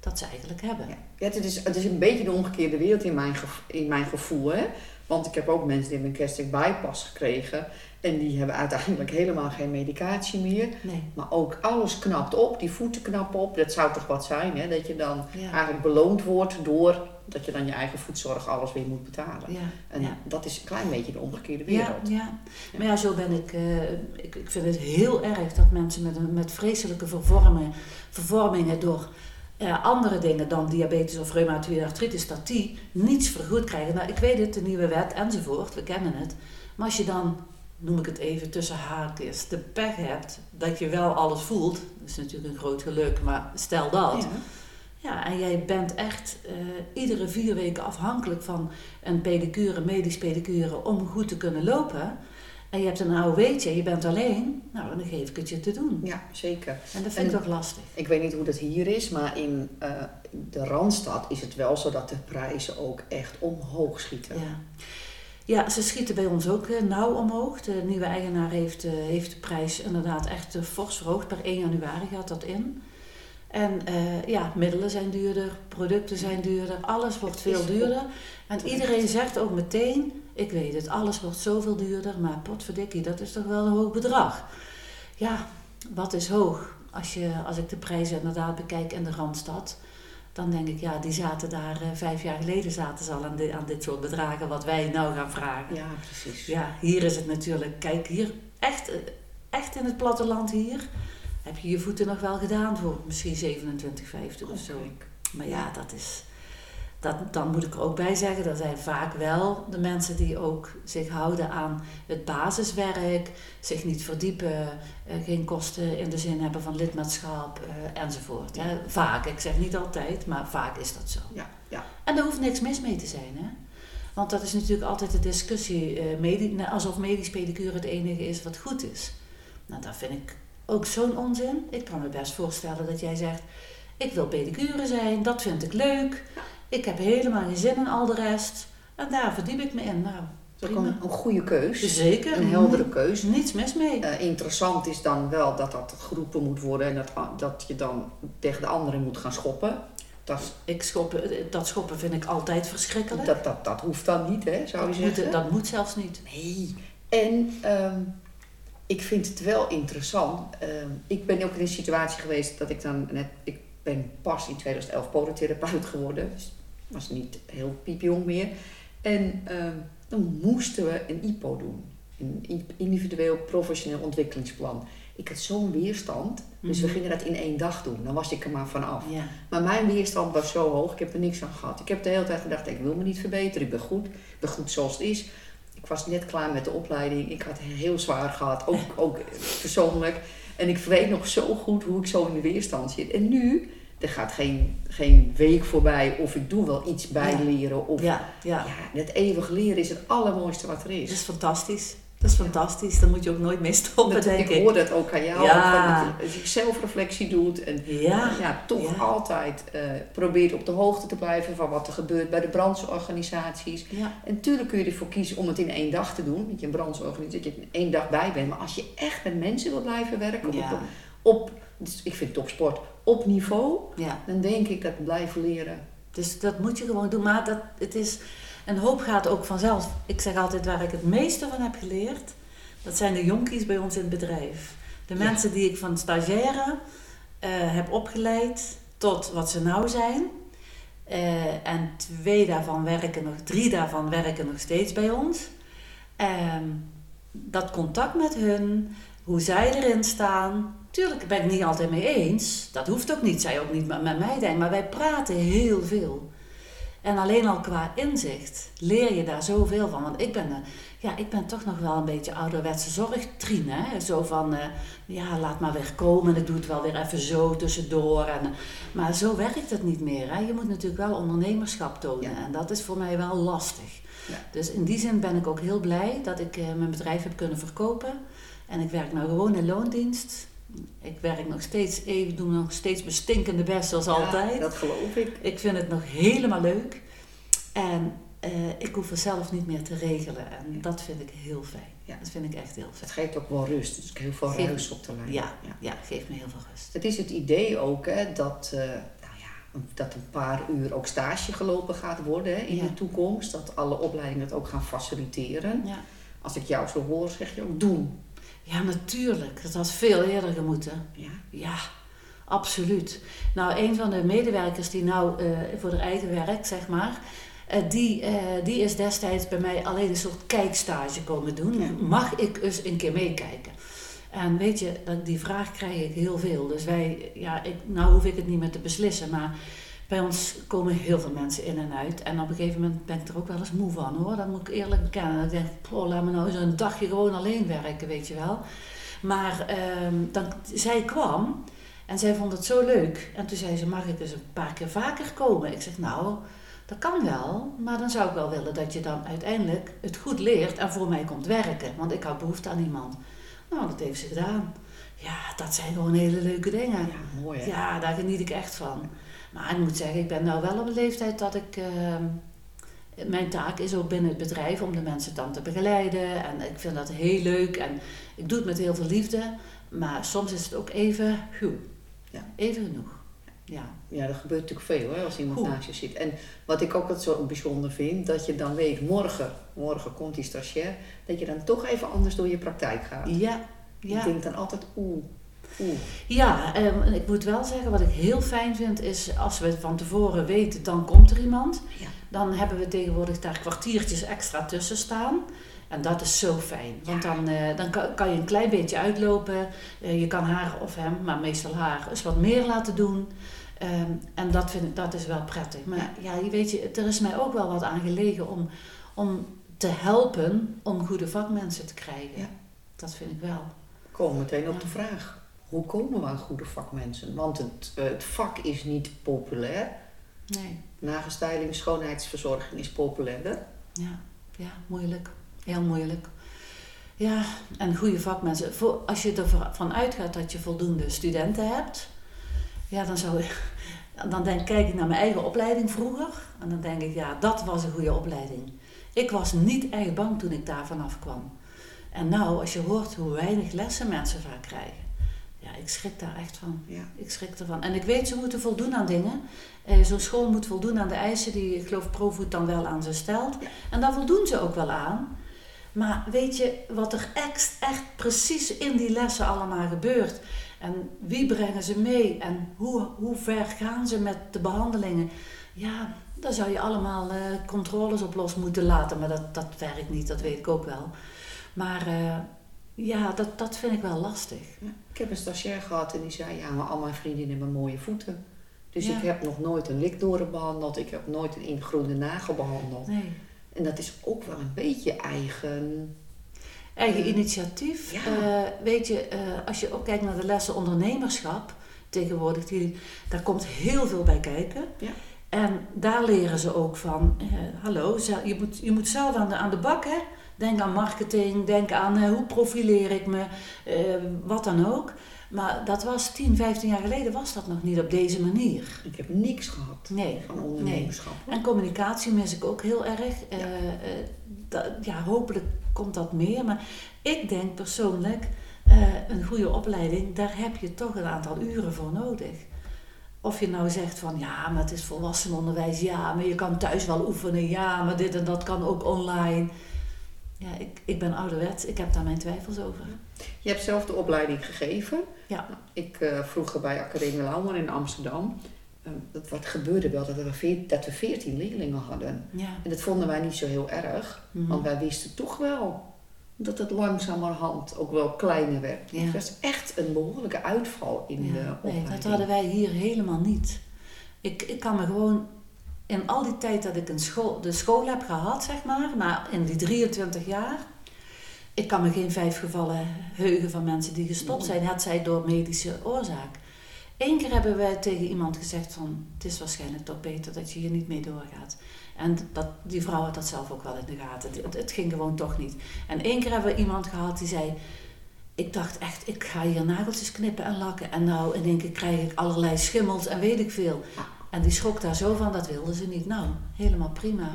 dat ze eigenlijk hebben. Ja. Ja, het is, het is een beetje de omgekeerde wereld in mijn, in mijn gevoel, hè? Want ik heb ook mensen die hebben een gastric bypass gekregen. En die hebben uiteindelijk helemaal geen medicatie meer. Nee. Maar ook alles knapt op, die voeten knappen op. Dat zou toch wat zijn, hè? Dat je dan, ja, eigenlijk beloond wordt door... dat je dan je eigen voetzorg alles weer moet betalen. Ja. En ja, dat is een klein beetje de omgekeerde wereld. Ja, ja. Ja. Maar ja, zo ben ik, uh, ik... Ik vind het heel erg dat mensen met, met vreselijke vervormingen... vervormingen door uh, andere dingen dan diabetes of reumatoïde artritis... dat die niets vergoed krijgen. Nou, ik weet het, de nieuwe wet enzovoort, we kennen het. Maar als je dan... noem ik het even tussen haakjes, de pech hebt dat je wel alles voelt, dat is natuurlijk een groot geluk, maar stel dat, ja, Ja, en jij bent echt uh, iedere vier weken afhankelijk van een pedicure, medisch pedicure, om goed te kunnen lopen. En je hebt een A O W'tje, je bent alleen, nou dan geef ik het je te doen. Ja, zeker. En dat vind ik toch lastig. Ik weet niet hoe dat hier is, maar in uh, de Randstad is het wel zo dat de prijzen ook echt omhoog schieten. Ja, ja ze schieten bij ons ook uh, nauw omhoog. De nieuwe eigenaar heeft, uh, heeft de prijs inderdaad echt uh, fors verhoogd. Per één januari gaat dat in. En uh, ja, middelen zijn duurder, producten zijn duurder, alles wordt veel duurder. En iedereen zegt ook meteen, ik weet het, alles wordt zoveel duurder, maar potverdikkie, dat is toch wel een hoog bedrag. Ja, wat is hoog? Als, je, als ik de prijzen inderdaad bekijk in de Randstad, dan denk ik, ja, die zaten daar, uh, vijf jaar geleden zaten ze al aan, de, aan dit soort bedragen, wat wij nou gaan vragen. Ja, precies. Ja, hier is het natuurlijk, kijk, hier echt, echt in het platteland hier... heb je je voeten nog wel gedaan voor misschien zevenentwintig vijftig of zo. Maar ja, dat is... Dat, dan moet ik er ook bij zeggen, dat zijn vaak wel de mensen die ook zich houden aan het basiswerk, zich niet verdiepen, geen kosten in de zin hebben van lidmaatschap enzovoort. Hè. Vaak, ik zeg niet altijd, maar vaak is dat zo. Ja, ja. En daar hoeft niks mis mee te zijn, hè. Want dat is natuurlijk altijd de discussie, alsof medisch pedicure het enige is wat goed is. Nou, dat vind ik... ook zo'n onzin. Ik kan me best voorstellen dat jij zegt, ik wil pedicure zijn, dat vind ik leuk. Ik heb helemaal geen zin in al de rest. En daar verdiep ik me in. Nou, dat is ook een, een goede keus. Zeker. Een heldere keus. Niets mis mee. Uh, interessant is dan wel dat dat geroepen moet worden en dat, dat je dan tegen de anderen moet gaan schoppen. Dat, ik schoppen, dat schoppen vind ik altijd verschrikkelijk. Dat, dat, dat hoeft dan niet, hè, zou je zeggen. Moet, dat moet zelfs niet. Nee. En... Um, ik vind het wel interessant. Uh, ik ben ook in een situatie geweest dat ik dan net... Ik ben pas in tweeduizend elf podotherapeut geworden. Dus was niet heel piepjong meer. En uh, dan moesten we een I P O doen. Een individueel professioneel ontwikkelingsplan. Ik had zo'n weerstand. Dus mm-hmm. we gingen dat in één dag doen. Dan was ik er maar vanaf. Yeah. Maar mijn weerstand was zo hoog. Ik heb er niks aan gehad. Ik heb de hele tijd gedacht, ik wil me niet verbeteren. Ik ben goed. Ik ben goed zoals het is. Ik was net klaar met de opleiding. Ik had heel zwaar gehad, ook, ook persoonlijk. En ik weet nog zo goed hoe ik zo in de weerstand zit. En nu, er gaat geen, geen week voorbij of ik doe wel iets bijleren. Of, ja, ja. Ja, het eeuwig leren is het allermooiste wat er is. Dat is fantastisch. Dat is fantastisch. Daar moet je ook nooit mee stoppen, dat, denk ik. Ik hoor dat ook aan jou. Ja. Dat je zelfreflectie doet. En ja. Ja, toch ja. altijd uh, probeert op de hoogte te blijven van wat er gebeurt bij de brancheorganisaties. Ja. En natuurlijk kun je ervoor kiezen om het in één dag te doen. Dat je een brancheorganisatie, dat je in één dag bij bent. Maar als je echt met mensen wil blijven werken, ja. op, op, dus ik vind topsport, op niveau. Ja. Dan denk ik dat blijven leren. Dus dat moet je gewoon doen. Maar dat, het is... En hoop gaat ook vanzelf. Ik zeg altijd waar ik het meeste van heb geleerd. Dat zijn de jonkies bij ons in het bedrijf. De ja. mensen die ik van stagiaire uh, heb opgeleid tot wat ze nou zijn. Uh, en twee daarvan werken nog, drie daarvan werken nog steeds bij ons. Uh, dat contact met hun, hoe zij erin staan. Tuurlijk ben ik niet altijd mee eens. Dat hoeft ook niet. Zij ook niet met mij denken. Maar wij praten heel veel. En alleen al qua inzicht leer je daar zoveel van. Want ik ben, een, ja, ik ben toch nog wel een beetje ouderwetse zorgtrien. Hè? Zo van, uh, ja, laat maar weer komen. Ik doe het wel weer even zo tussendoor. En, uh, maar zo werkt het niet meer. Hè? Je moet natuurlijk wel ondernemerschap tonen. Ja. En dat is voor mij wel lastig. Ja. Dus in die zin ben ik ook heel blij dat ik uh, mijn bedrijf heb kunnen verkopen. En ik werk nou gewoon in loondienst. Ik werk nog steeds even, doe nog steeds mijn stinkende best zoals ja, altijd. Dat geloof ik. Ik vind het nog helemaal leuk. En uh, ik hoef er zelf niet meer te regelen. En ja. dat vind ik heel fijn. Ja. Dat vind ik echt heel fijn. Het geeft ook wel rust. Dus heel veel geef, ruis op de lijn. Ja, ja. ja, geeft me heel veel rust. Het is het idee ook hè, dat, uh, nou ja, dat een paar uur ook stage gelopen gaat worden hè, in ja. de toekomst. Dat alle opleidingen dat ook gaan faciliteren. Ja. Als ik jou zo hoor, zeg je ook doen. Ja, natuurlijk. Dat had veel eerder gemoeten. Ja? Ja, absoluut. Nou, een van de medewerkers die nou uh, voor haar eigen werk, zeg maar... Uh, die, uh, die is destijds bij mij alleen een soort kijkstage komen doen. Ja. Mag ik eens een keer meekijken? En weet je, die vraag krijg ik heel veel. Dus wij, ja, ik, nou hoef ik het niet meer te beslissen, maar... Bij ons komen heel veel mensen in en uit. En op een gegeven moment ben ik er ook wel eens moe van hoor. Dat moet ik eerlijk bekennen. Ik denk, oh, laat me nou eens een dagje gewoon alleen werken, weet je wel. Maar um, dan, zij kwam En zij vond het zo leuk. En toen zei ze, mag ik dus een paar keer vaker komen? Ik zeg, nou, dat kan wel. Maar dan zou ik wel willen dat je dan uiteindelijk het goed leert en voor mij komt werken. Want ik had behoefte aan iemand. Nou, dat heeft ze gedaan. Ja, dat zijn gewoon hele leuke dingen. Ja, mooi hè? Ja, daar geniet ik echt van. Maar ik moet zeggen, ik ben nou wel op een leeftijd dat ik... Uh, mijn taak is ook binnen het bedrijf om de mensen dan te begeleiden. En ik vind dat heel leuk. En ik doe het met heel veel liefde. Maar soms is het ook even... Huw. Ja. Even genoeg. Ja. Ja, dat gebeurt natuurlijk veel hè, als iemand Goed. naast je zit. En wat ik ook wat zo bijzonder vind, dat je dan weet, morgen, morgen komt die stagiair, dat je dan toch even anders door je praktijk gaat. Ja. Ja. Ik denk dan altijd oeh. Oeh. Ja, en ik moet wel zeggen, wat ik heel fijn vind is, als we van tevoren weten, dan komt er iemand. Ja. Dan hebben we tegenwoordig daar kwartiertjes extra tussen staan. En dat is zo fijn, want ja. dan, uh, dan kan, kan je een klein beetje uitlopen. Uh, je kan haar of hem, maar meestal haar, eens wat meer laten doen. Um, en dat, vind ik, dat is wel prettig. Maar ja, je weet je, er is mij ook wel wat aan gelegen om, om te helpen om goede vakmensen te krijgen. Ja. Dat vind ik wel. Kom meteen op ja. de vraag. Hoe komen we aan goede vakmensen? Want het, het vak is niet populair. Nee. Nagelstyling, schoonheidsverzorging is populairder. Ja, ja, moeilijk. Heel moeilijk. Ja, en goede vakmensen. Voor, als je ervan uitgaat dat je voldoende studenten hebt... Ja, dan zou ik... Dan denk, kijk ik naar mijn eigen opleiding vroeger. En dan denk ik, ja, dat was een goede opleiding. Ik was niet echt bang toen ik daar vanaf kwam. En nou, als je hoort hoe weinig lessen mensen vaak krijgen... Ja, ik schrik daar echt van. Ja. Ik schrik ervan. En ik weet, ze moeten voldoen aan dingen. Eh, zo'n school moet voldoen aan de eisen die, ik geloof, ProVoet dan wel aan ze stelt. Ja. En daar voldoen ze ook wel aan. Maar weet je, wat er echt, echt precies in die lessen allemaal gebeurt. En wie brengen ze mee? En hoe, hoe ver gaan ze met de behandelingen? Ja, daar zou je allemaal eh, controles op los moeten laten. Maar dat, dat werkt niet, dat weet ik ook wel. Maar... Eh, Ja, dat, dat vind ik wel lastig. Ja, ik heb een stagiair gehad en die zei, ja, maar al mijn vriendinnen hebben mooie voeten. Dus ja. ik heb nog nooit een likdoren behandeld, ik heb nooit een ingroeiende nagel behandeld. Nee. En dat is ook wel een beetje eigen... Eigen uh, initiatief. Ja. Uh, weet je, uh, als je ook kijkt naar de lessen ondernemerschap, tegenwoordig, die, daar komt heel veel bij kijken. Ja. En daar leren ze ook van, uh, hallo, je moet, je moet zelf aan de, aan de bak, hè. Denk aan marketing, denk aan uh, hoe profileer ik me, uh, wat dan ook. Maar dat was tien, vijftien jaar geleden was dat nog niet op deze manier. Ik heb niks gehad nee, van ondernemerschap. Nee. En communicatie mis ik ook heel erg. Ja. Uh, uh, dat, ja, hopelijk komt dat meer. Maar ik denk persoonlijk, uh, een goede opleiding, daar heb je toch een aantal uren voor nodig. Of je nou zegt van, ja, maar het is volwassenenonderwijs, ja, maar je kan thuis wel oefenen, ja, maar dit en dat kan ook online. Ja, ik, ik ben ouderwets. Ik heb daar mijn twijfels over. Je hebt zelf de opleiding gegeven. Ja. Ik uh, vroeger bij Academie Launen in Amsterdam. Uh, dat, wat gebeurde wel? Dat we, veert, dat we veertien leerlingen hadden. Ja. En dat vonden wij niet zo heel erg. Mm-hmm. Want wij wisten toch wel dat het langzamerhand ook wel kleiner werd. Ja. Dus dat is echt een behoorlijke uitval in ja, de opleiding. Nee, dat hadden wij hier helemaal niet. Ik, ik kan me gewoon... In al die tijd dat ik een school, de school heb gehad, zeg maar, maar in die drieëntwintig jaar, ik kan me geen vijf gevallen heugen van mensen die gestopt zijn, hetzij door medische oorzaak. Eén keer hebben wij tegen iemand gezegd van, het is waarschijnlijk toch beter dat je hier niet mee doorgaat. En dat, die vrouw had dat zelf ook wel in de gaten, het, het ging gewoon toch niet. En één keer hebben we iemand gehad die zei, ik dacht echt, ik ga hier nageltjes knippen en lakken en nou in één keer krijg ik allerlei schimmels en weet ik veel. En die schrok daar zo van, dat wilden ze niet. Nou, helemaal prima.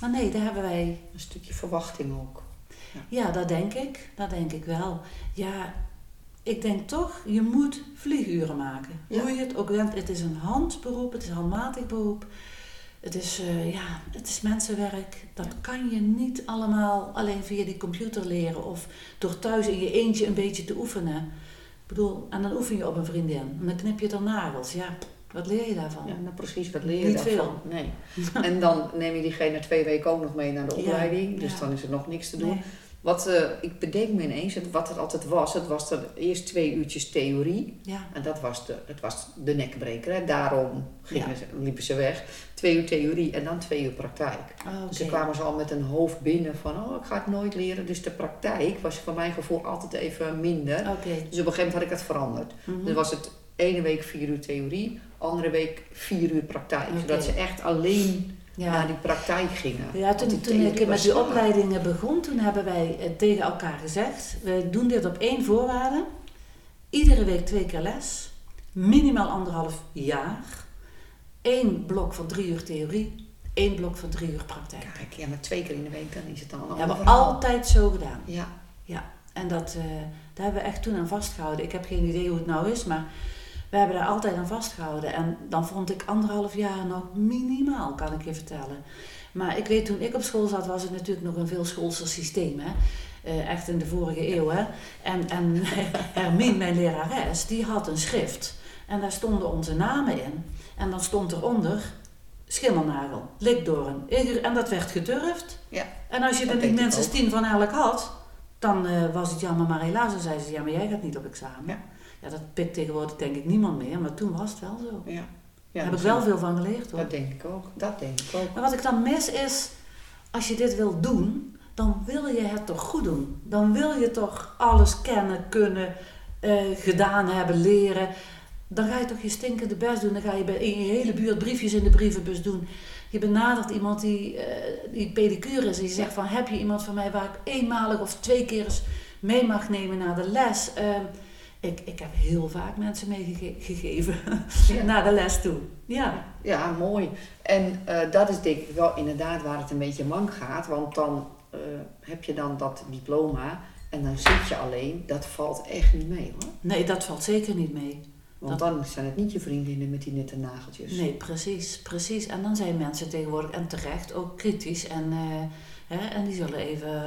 Maar nee, daar hebben wij... Een stukje verwachting ook. Ja, ja, dat denk ik. Dat denk ik wel. Ja, ik denk toch, je moet vlieguren maken. Ja. Hoe je het ook bent. Het is een handberoep, het is een handmatig beroep. Het is, uh, ja, het is mensenwerk. Dat ja. kan je niet allemaal alleen via die computer leren. Of door thuis in je eentje een beetje te oefenen. Ik bedoel, en dan oefen je op een vriendin. En dan knip je er nagels, ja... Wat leer je daarvan? Ja, nou precies, wat leer je niet daarvan? Veel. Nee. En dan neem je diegene twee weken ook nog mee naar de opleiding. Ja, dus ja. dan is er nog niks te doen. Nee. Wat, uh, ik bedenk me ineens wat het altijd was. Het was er eerst twee uurtjes theorie. Ja. En dat was de, het was de nekbreker. Hè. Daarom gingen ja. ze, liepen ze weg. Twee uur theorie en dan twee uur praktijk. Oh, okay. Dus dan kwamen ze al met een hoofd binnen van... Oh, ik ga het nooit leren. Dus de praktijk was voor mijn gevoel altijd even minder. Okay. Dus op een gegeven moment had ik dat veranderd. Mm-hmm. Dus was het... ene week vier uur theorie, andere week vier uur praktijk. Okay. Zodat ze echt alleen ja. naar die praktijk gingen. Ja, toen, toen ik met die opleidingen begon, toen hebben wij tegen elkaar gezegd, we doen dit op één voorwaarde. Iedere week twee keer les, minimaal anderhalf jaar, één blok van drie uur theorie, één blok van drie uur praktijk. Kijk, ja, maar twee keer in de week, dan is het dan al. Dat hebben we altijd zo gedaan. Ja. Ja. En dat, uh, daar hebben we echt toen aan vastgehouden. Ik heb geen idee hoe het nou is, maar we hebben daar altijd aan vastgehouden. En dan vond ik anderhalf jaar nog minimaal, kan ik je vertellen. Maar ik weet, toen ik op school zat, was het natuurlijk nog een veel schoolser systeem, hè. Uh, echt in de vorige eeuw, hè. En, en Hermien, mijn lerares, die had een schrift. En daar stonden onze namen in. En dan stond eronder schimmelnagel, likdoorn, en dat werd gedurfd. Ja, en als je er niet minstens tien van elk had, dan uh, was het jammer maar helaas. Dan zei ze, ja, maar jij gaat niet op examen. Ja, ja, dat pikt tegenwoordig denk ik niemand meer, maar toen was het wel zo. Ja. Ja, daar heb ik wel veel van geleerd, hoor. Dat denk ik ook, dat denk ik ook. Maar wat ik dan mis is, als je dit wil doen, dan wil je het toch goed doen. Dan wil je toch alles kennen, kunnen, uh, gedaan hebben, leren. Dan ga je toch je stinkende best doen. Dan ga je bij, in je hele buurt briefjes in de brievenbus doen. Je benadert iemand die, uh, die pedicure is. En je zegt van, heb je iemand van mij waar ik eenmalig of twee keer eens mee mag nemen naar de les? Uh, ik, ik heb heel vaak mensen meegegeven ja. naar de les toe. Ja, ja, mooi. En uh, dat is denk ik wel inderdaad waar het een beetje mank gaat. Want dan uh, heb je dan dat diploma en dan zit je alleen. Dat valt echt niet mee, hoor. Nee, dat valt zeker niet mee. Want dat, dan zijn het niet je vriendinnen met die nette nageltjes. Nee, precies, precies. En dan zijn mensen tegenwoordig, en terecht, ook kritisch. En, uh, hè, en die zullen even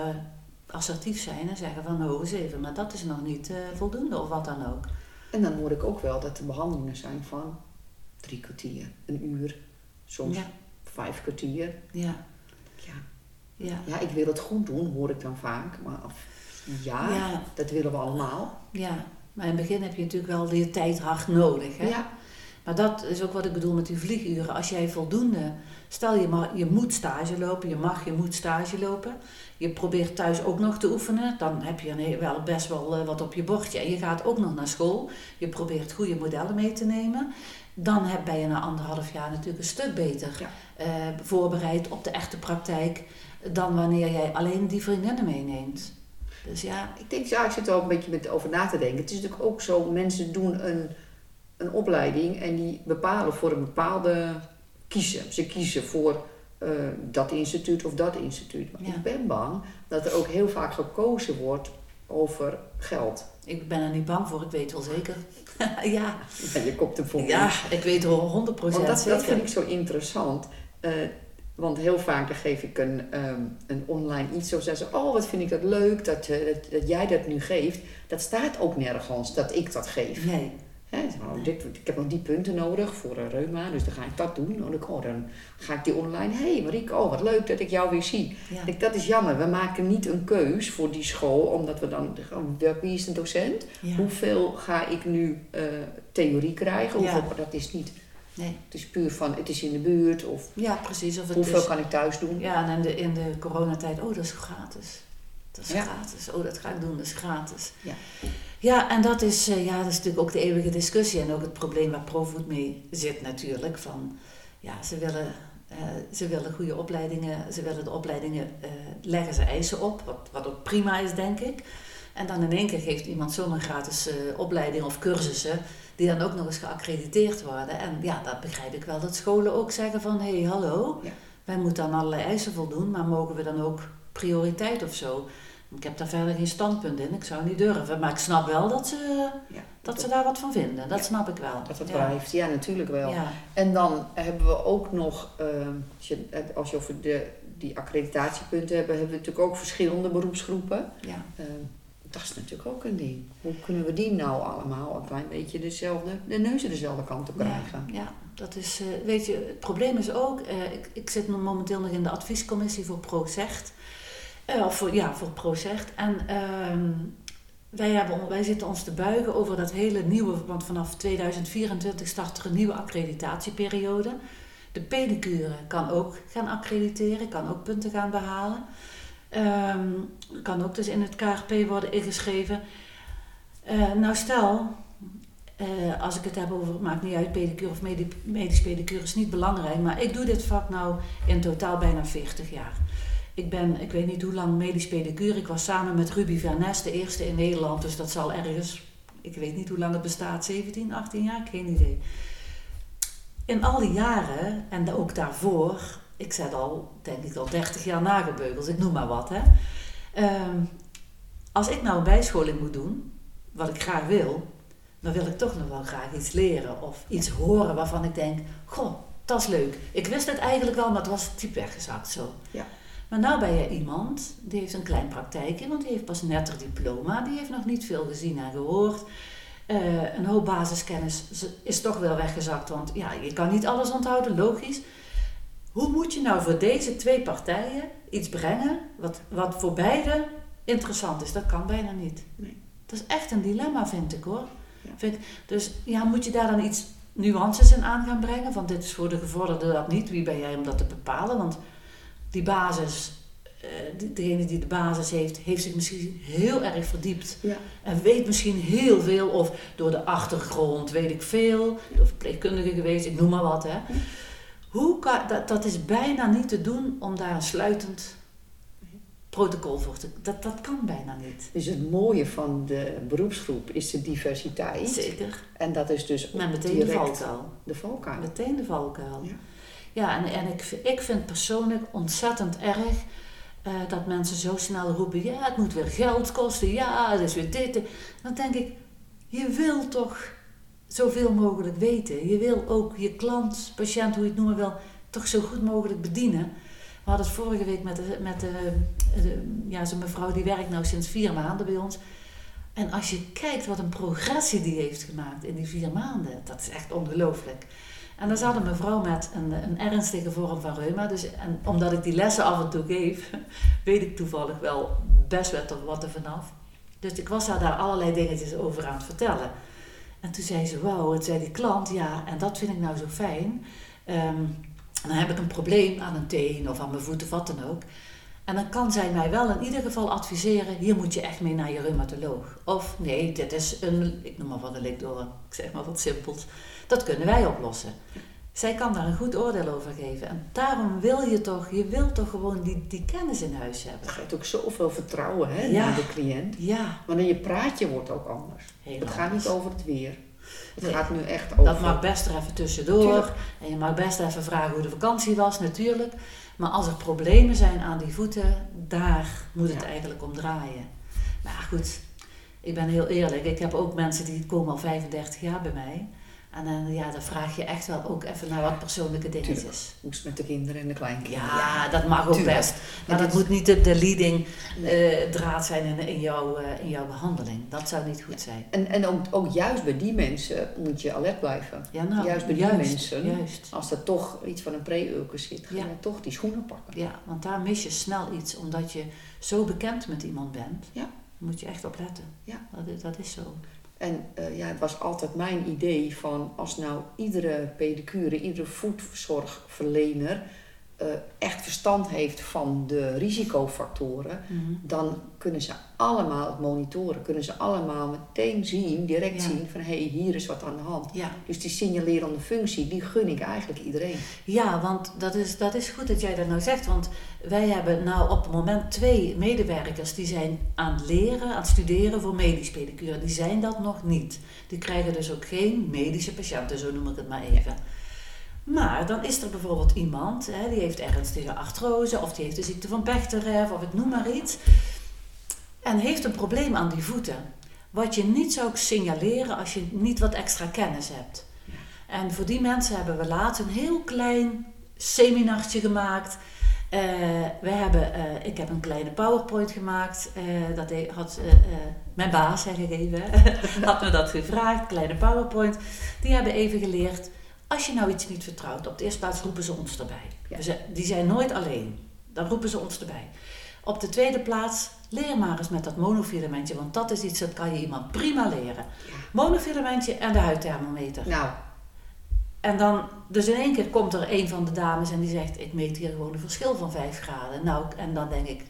assertief zijn en zeggen van, hoor eens even, maar dat is nog niet uh, voldoende of wat dan ook. En dan hoor ik ook wel dat er behandelingen zijn van drie kwartier, een uur, soms ja. vijf kwartier. Ja. Ja. Ja. Ja, ik wil het goed doen, hoor ik dan vaak. Maar of, ja, ja, dat willen we allemaal. Ja. Maar in het begin heb je natuurlijk wel je tijd hard nodig. Hè? Ja. Maar dat is ook wat ik bedoel met die vlieguren. Als jij voldoende... Stel, je, mag, je moet stage lopen. Je mag, je moet stage lopen. Je probeert thuis ook nog te oefenen. Dan heb je een, wel best wel uh, wat op je bordje. En je gaat ook nog naar school. Je probeert goede modellen mee te nemen. Dan heb, ben je na anderhalf jaar natuurlijk een stuk beter ja. uh, voorbereid op de echte praktijk. Dan wanneer jij alleen die vriendinnen meeneemt. Dus ja, ik denk, ja, ik zit er al een beetje met over na te denken. Het is natuurlijk ook zo, mensen doen een, een opleiding en die bepalen voor een bepaalde kiezen. Ze kiezen voor uh, dat instituut of dat instituut. Maar ja. ik ben bang dat er ook heel vaak gekozen wordt over geld. Ik ben er niet bang voor, ik weet wel zeker. ja. ja, je kopt hem voor me. Ja, ik weet wel honderd procent. Dat, dat vind ik zo interessant. Uh, Want heel vaak dan geef ik een, um, een online iets. Zo zeggen ze, oh, wat vind ik dat leuk dat, uh, dat, dat jij dat nu geeft. Dat staat ook nergens dat ik dat geef. Nee. He, nou, dit, ik heb nog die punten nodig voor uh, reuma, dus dan ga ik dat doen. Dan, oh, dan ga ik die online, hé hey, Marieke, oh, wat leuk dat ik jou weer zie. Ja. Ik, dat is jammer, we maken niet een keus voor die school. Omdat we dan, wie is een docent? Ja. Hoeveel ga ik nu uh, theorie krijgen? Hoeveel, ja. Dat is niet... Nee. Het is puur van, het is in de buurt of, ja, precies, of het hoeveel is, kan ik thuis doen. Ja, en in de, in de coronatijd, oh, dat is gratis. Dat is ja. gratis, oh, dat ga ik doen, dat is gratis. Ja, ja, en dat is, ja, dat is natuurlijk ook de eeuwige discussie en ook het probleem waar ProVoet mee zit natuurlijk. Van, ja, ze willen, uh, ze willen goede opleidingen, ze willen de opleidingen, uh, leggen ze eisen op, wat, wat ook prima is, denk ik. En dan in één keer geeft iemand zomaar gratis uh, opleiding of cursussen die dan ook nog eens geaccrediteerd worden. En ja, dat begrijp ik wel. Dat scholen ook zeggen van, hé, hey, hallo, ja. wij moeten aan allerlei eisen voldoen, maar mogen we dan ook prioriteit of zo? Ik heb daar verder geen standpunt in, ik zou niet durven. Maar ik snap wel dat ze, ja, dat dat ze daar wat van vinden, dat ja, snap ik wel. Dat het blijft, ja, ja, natuurlijk wel. Ja. En dan hebben we ook nog, uh, als, je, als je over de, die accreditatiepunten hebt, hebben we natuurlijk ook verschillende beroepsgroepen. Ja. Uh, Dat is natuurlijk ook een ding. Hoe kunnen we die nou allemaal een klein beetje dezelfde, de neuzen dezelfde kant op krijgen? Ja, ja, dat is, weet je, het probleem is ook, uh, ik, ik zit momenteel nog in de adviescommissie voor ProZegt. Uh, voor, ja, voor ProZegt. En uh, wij, hebben, wij zitten ons te buigen over dat hele nieuwe, want vanaf tweeduizend vierentwintig start er een nieuwe accreditatieperiode. De pedicure kan ook gaan accrediteren, kan ook punten gaan behalen. Um, kan ook dus in het K R P worden ingeschreven. Uh, nou stel, Uh, als ik het heb over, maakt niet uit, pedicure of medi- medisch pedicure is niet belangrijk. Maar ik doe dit vak nou in totaal bijna veertig jaar. Ik ben, ik weet niet hoe lang medisch pedicure. Ik was samen met Ruby Vernes de eerste in Nederland. Dus dat zal ergens, ik weet niet hoe lang het bestaat, zeventien, achttien jaar, geen idee. In al die jaren, en ook daarvoor, ik zet al, denk ik al dertig jaar nagelbeugels, ik noem maar wat. Hè. Uh, als ik nou een bijscholing moet doen, wat ik graag wil, dan wil ik toch nog wel graag iets leren of iets horen waarvan ik denk, goh, dat is leuk. Ik wist het eigenlijk wel, maar het was diep weggezakt zo. Ja. Maar nou ben je iemand, die heeft een klein praktijkje, want die heeft pas net haar diploma, die heeft nog niet veel gezien en gehoord. Uh, een hoop basiskennis is toch wel weggezakt, want ja, je kan niet alles onthouden, logisch. Hoe moet je nou voor deze twee partijen iets brengen wat, wat voor beide interessant is? Dat kan bijna niet. Nee. Dat is echt een dilemma, vind ik hoor. Ja. Vind ik, dus ja, moet je daar dan iets nuances in aan gaan brengen? Want dit is voor de gevorderde dat niet. Wie ben jij om dat te bepalen? Want die basis, uh, degene die de basis heeft, heeft zich misschien heel erg verdiept. Ja. En weet misschien heel veel. Of door de achtergrond weet ik veel. Door verpleegkundige geweest, ik noem maar wat. Hè. Ja. Hoe kan, dat, dat is bijna niet te doen om daar een sluitend protocol voor te... Dat, dat kan bijna niet. Dus het mooie van de beroepsgroep is de diversiteit. Zeker. En dat is dus ook meteen direct de valkuil. De valkuil. Meteen de valkuil. Ja. Ja, en, en ik, ik vind persoonlijk ontzettend erg uh, dat mensen zo snel roepen, ja, het moet weer geld kosten, ja, het is weer dit. Dan denk ik, je wil toch zoveel mogelijk weten. Je wil ook je klant, patiënt, hoe je het noemen wil, toch zo goed mogelijk bedienen. We hadden het vorige week met, de, met de, de, ja, zo'n mevrouw, die werkt nou sinds vier maanden bij ons. En als je kijkt wat een progressie die heeft gemaakt in die vier maanden, dat is echt ongelooflijk. En daar zat een mevrouw met een, een ernstige vorm van reuma. Dus, en omdat ik die lessen af en toe geef, weet ik toevallig wel best wel wat er vanaf. Dus ik was haar daar allerlei dingetjes over aan het vertellen. En toen zei ze, wauw, het zei die klant, ja, en dat vind ik nou zo fijn. Um, dan heb ik een probleem aan een teen of aan mijn voet of wat dan ook. En dan kan zij mij wel in ieder geval adviseren, hier moet je echt mee naar je reumatoloog. Of nee, dit is een, ik noem maar wat een likdoorn, ik zeg maar wat simpels. Dat kunnen wij oplossen. Zij kan daar een goed oordeel over geven. En daarom wil je toch, je wilt toch gewoon die, die kennis in huis hebben. Je gaat ook zoveel vertrouwen hè, ja. naar de cliënt. Ja. Want in je praatje wordt ook anders. Heel het gaat niet over het weer. Het nee, gaat nu echt over... Dat mag best er even tussendoor. Tuurlijk. En je mag best even vragen hoe de vakantie was, natuurlijk. Maar als er problemen zijn aan die voeten, daar moet het ja. eigenlijk om draaien. Maar goed, ik ben heel eerlijk. Ik heb ook mensen die komen al vijfendertig jaar bij mij. En dan, ja, dan vraag je echt wel ook even naar wat persoonlijke dingetjes. Hoe is het met de kinderen en de kleinkinderen? Ja, ja dat mag ook tuurlijk. Best. Maar dat, dat moet niet de, de leading nee. uh, draad zijn in, in, jouw, uh, in jouw behandeling. Dat zou niet goed zijn. En, en ook, ook juist bij die mensen moet je alert blijven. Ja, nou, juist bij juist, die mensen, juist. Als er toch iets van een pre-urkus zit, ga je ja. toch die schoenen pakken. Ja, want daar mis je snel iets, omdat je zo bekend met iemand bent. Ja. Dan moet je echt op letten. Ja. Dat, dat is zo. En uh, ja, het was altijd mijn idee van als nou iedere pedicure, iedere voetzorgverlener uh, echt verstand heeft van de risicofactoren, mm-hmm. dan kunnen ze allemaal het monitoren, kunnen ze allemaal meteen zien, direct ja. zien van hé, hey, hier is wat aan de hand. Ja. Dus die signalerende functie, die gun ik eigenlijk iedereen. Ja, want dat is, dat is goed dat jij dat nou zegt, want wij hebben nou op het moment twee medewerkers die zijn aan het leren, aan het studeren voor medisch pedicure. Die zijn dat nog niet. Die krijgen dus ook geen medische patiënten, zo noem ik het maar even. Ja. Maar dan is er bijvoorbeeld iemand, hè, die heeft ernstige artrose of die heeft de ziekte van Bechterew of ik noem maar iets. En heeft een probleem aan die voeten. Wat je niet zou signaleren als je niet wat extra kennis hebt. Ja. En voor die mensen hebben we laatst een heel klein seminartje gemaakt. Uh, we hebben, uh, ik heb een kleine PowerPoint gemaakt. Uh, dat had, uh, uh, mijn baas, zeg ik even, had me dat gevraagd. Kleine PowerPoint. Die hebben even geleerd. Als je nou iets niet vertrouwt, op de eerste plaats roepen ze ons erbij. Ja. Dus, die zijn nooit alleen. Dan roepen ze ons erbij. Op de tweede plaats, leer maar eens met dat monofilamentje. Want dat is iets dat kan je iemand prima leren. Monofilamentje en de huidthermometer. Nou. En dan, dus in één keer komt er een van de dames en die zegt, ik meet hier gewoon een verschil van vijf graden. Nou, en dan denk ik,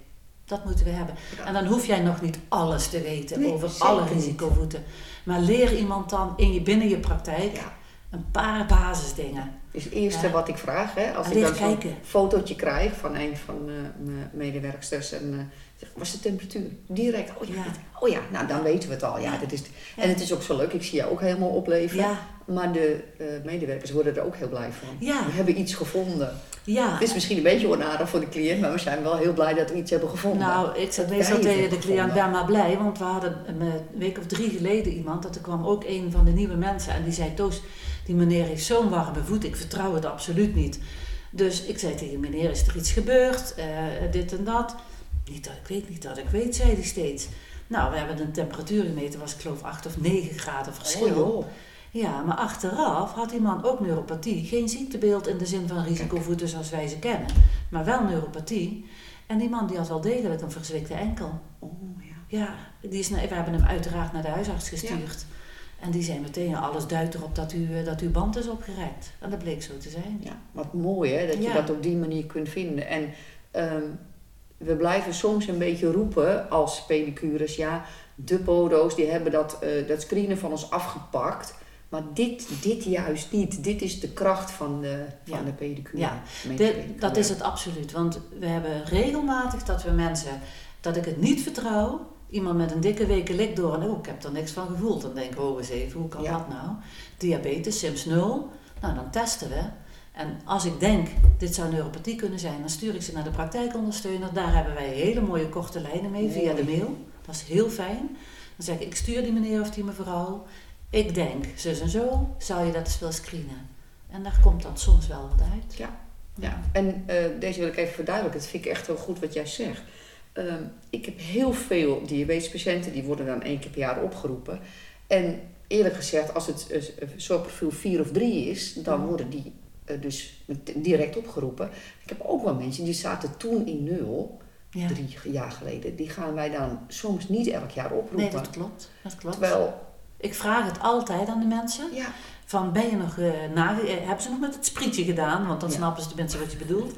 Dat moeten we hebben. En dan hoef jij nog niet alles te weten nee, over alle risicovoeten. Maar leer iemand dan in je, binnen je praktijk ja. een paar basisdingen. Dus het eerste ja. wat ik vraag, hè, als en ik dan zo'n fotootje krijg van een van uh, mijn medewerksters. En uh, zeg, wat is de temperatuur? Direct. Oh ja, ja. Dit, oh ja, nou dan weten we het al. Ja, ja. Dat is, ja. En het is ook zo leuk, ik zie jou ook helemaal opleven. Ja. Maar de uh, medewerkers worden er ook heel blij van. Ja. We hebben iets gevonden. Ja. Het is misschien een beetje onaardig voor de cliënt, maar we zijn wel heel blij dat we iets hebben gevonden. Nou, ik zat meestal tegen de cliënt, ben maar blij. Want we hadden een week of drie geleden iemand, dat er kwam ook een van de nieuwe mensen. En die zei, Toos, die meneer heeft zo'n warme voet, ik vertrouw het absoluut niet. Dus ik zei tegen meneer, is er iets gebeurd? Uh, dit en dat. Niet dat ik weet, niet dat ik weet, zei hij steeds. Nou, we hebben een temperatuurmeter, was ik geloof acht of negen graden verschil. Oh, oh. Ja, maar achteraf had die man ook neuropathie. Geen ziektebeeld in de zin van risicovoeten zoals wij ze kennen. Maar wel neuropathie. En die man die had wel degelijk een verzwikte enkel. Oh, ja. Ja, die is, we hebben hem uiteraard naar de huisarts gestuurd. Ja. En die zei meteen, alles duidt erop dat, u, dat uw band is opgerekt. En dat bleek zo te zijn. Ja, wat mooi hè, dat je ja. dat op die manier kunt vinden. En um, we blijven soms een beetje roepen als pedicures. Ja, de podo's die hebben dat, uh, dat screenen van ons afgepakt. Maar dit, dit juist niet. Dit is de kracht van de, van ja. de pedicure. Ja, de, dat is het absoluut. Want we hebben regelmatig dat we mensen... dat ik het niet vertrouw. Iemand met een dikke weke lik door... en oh, ik heb er niks van gevoeld. Dan denk ik, oh eens even, hoe kan ja. dat nou? Diabetes, S I M S nul. Nou, dan testen we. En als ik denk, dit zou neuropathie kunnen zijn... dan stuur ik ze naar de praktijkondersteuner. Daar hebben wij hele mooie korte lijnen mee via de mail. Dat is heel fijn. Dan zeg ik, ik stuur die meneer of die mevrouw... Ik denk, zus en zo, zou je dat eens willen screenen. En daar komt dat soms wel wat uit. Ja, ja. En uh, deze wil ik even verduidelijken. Dat vind ik echt heel goed wat jij zegt. Uh, ik heb heel veel diabetespatiënten, die worden dan één keer per jaar opgeroepen. En eerlijk gezegd, als het uh, zorgprofiel vier of drie is, dan ja. worden die uh, dus direct opgeroepen. Ik heb ook wel mensen, die zaten toen in nul... Ja. Drie jaar geleden. Die gaan wij dan soms niet elk jaar oproepen. Nee, dat klopt. Dat klopt. Terwijl... Ik vraag het altijd aan de mensen. Ja. Van, ben je nog, uh, na, hebben ze nog met het sprietje gedaan? Want dan ja. snappen ze de mensen wat je bedoelt.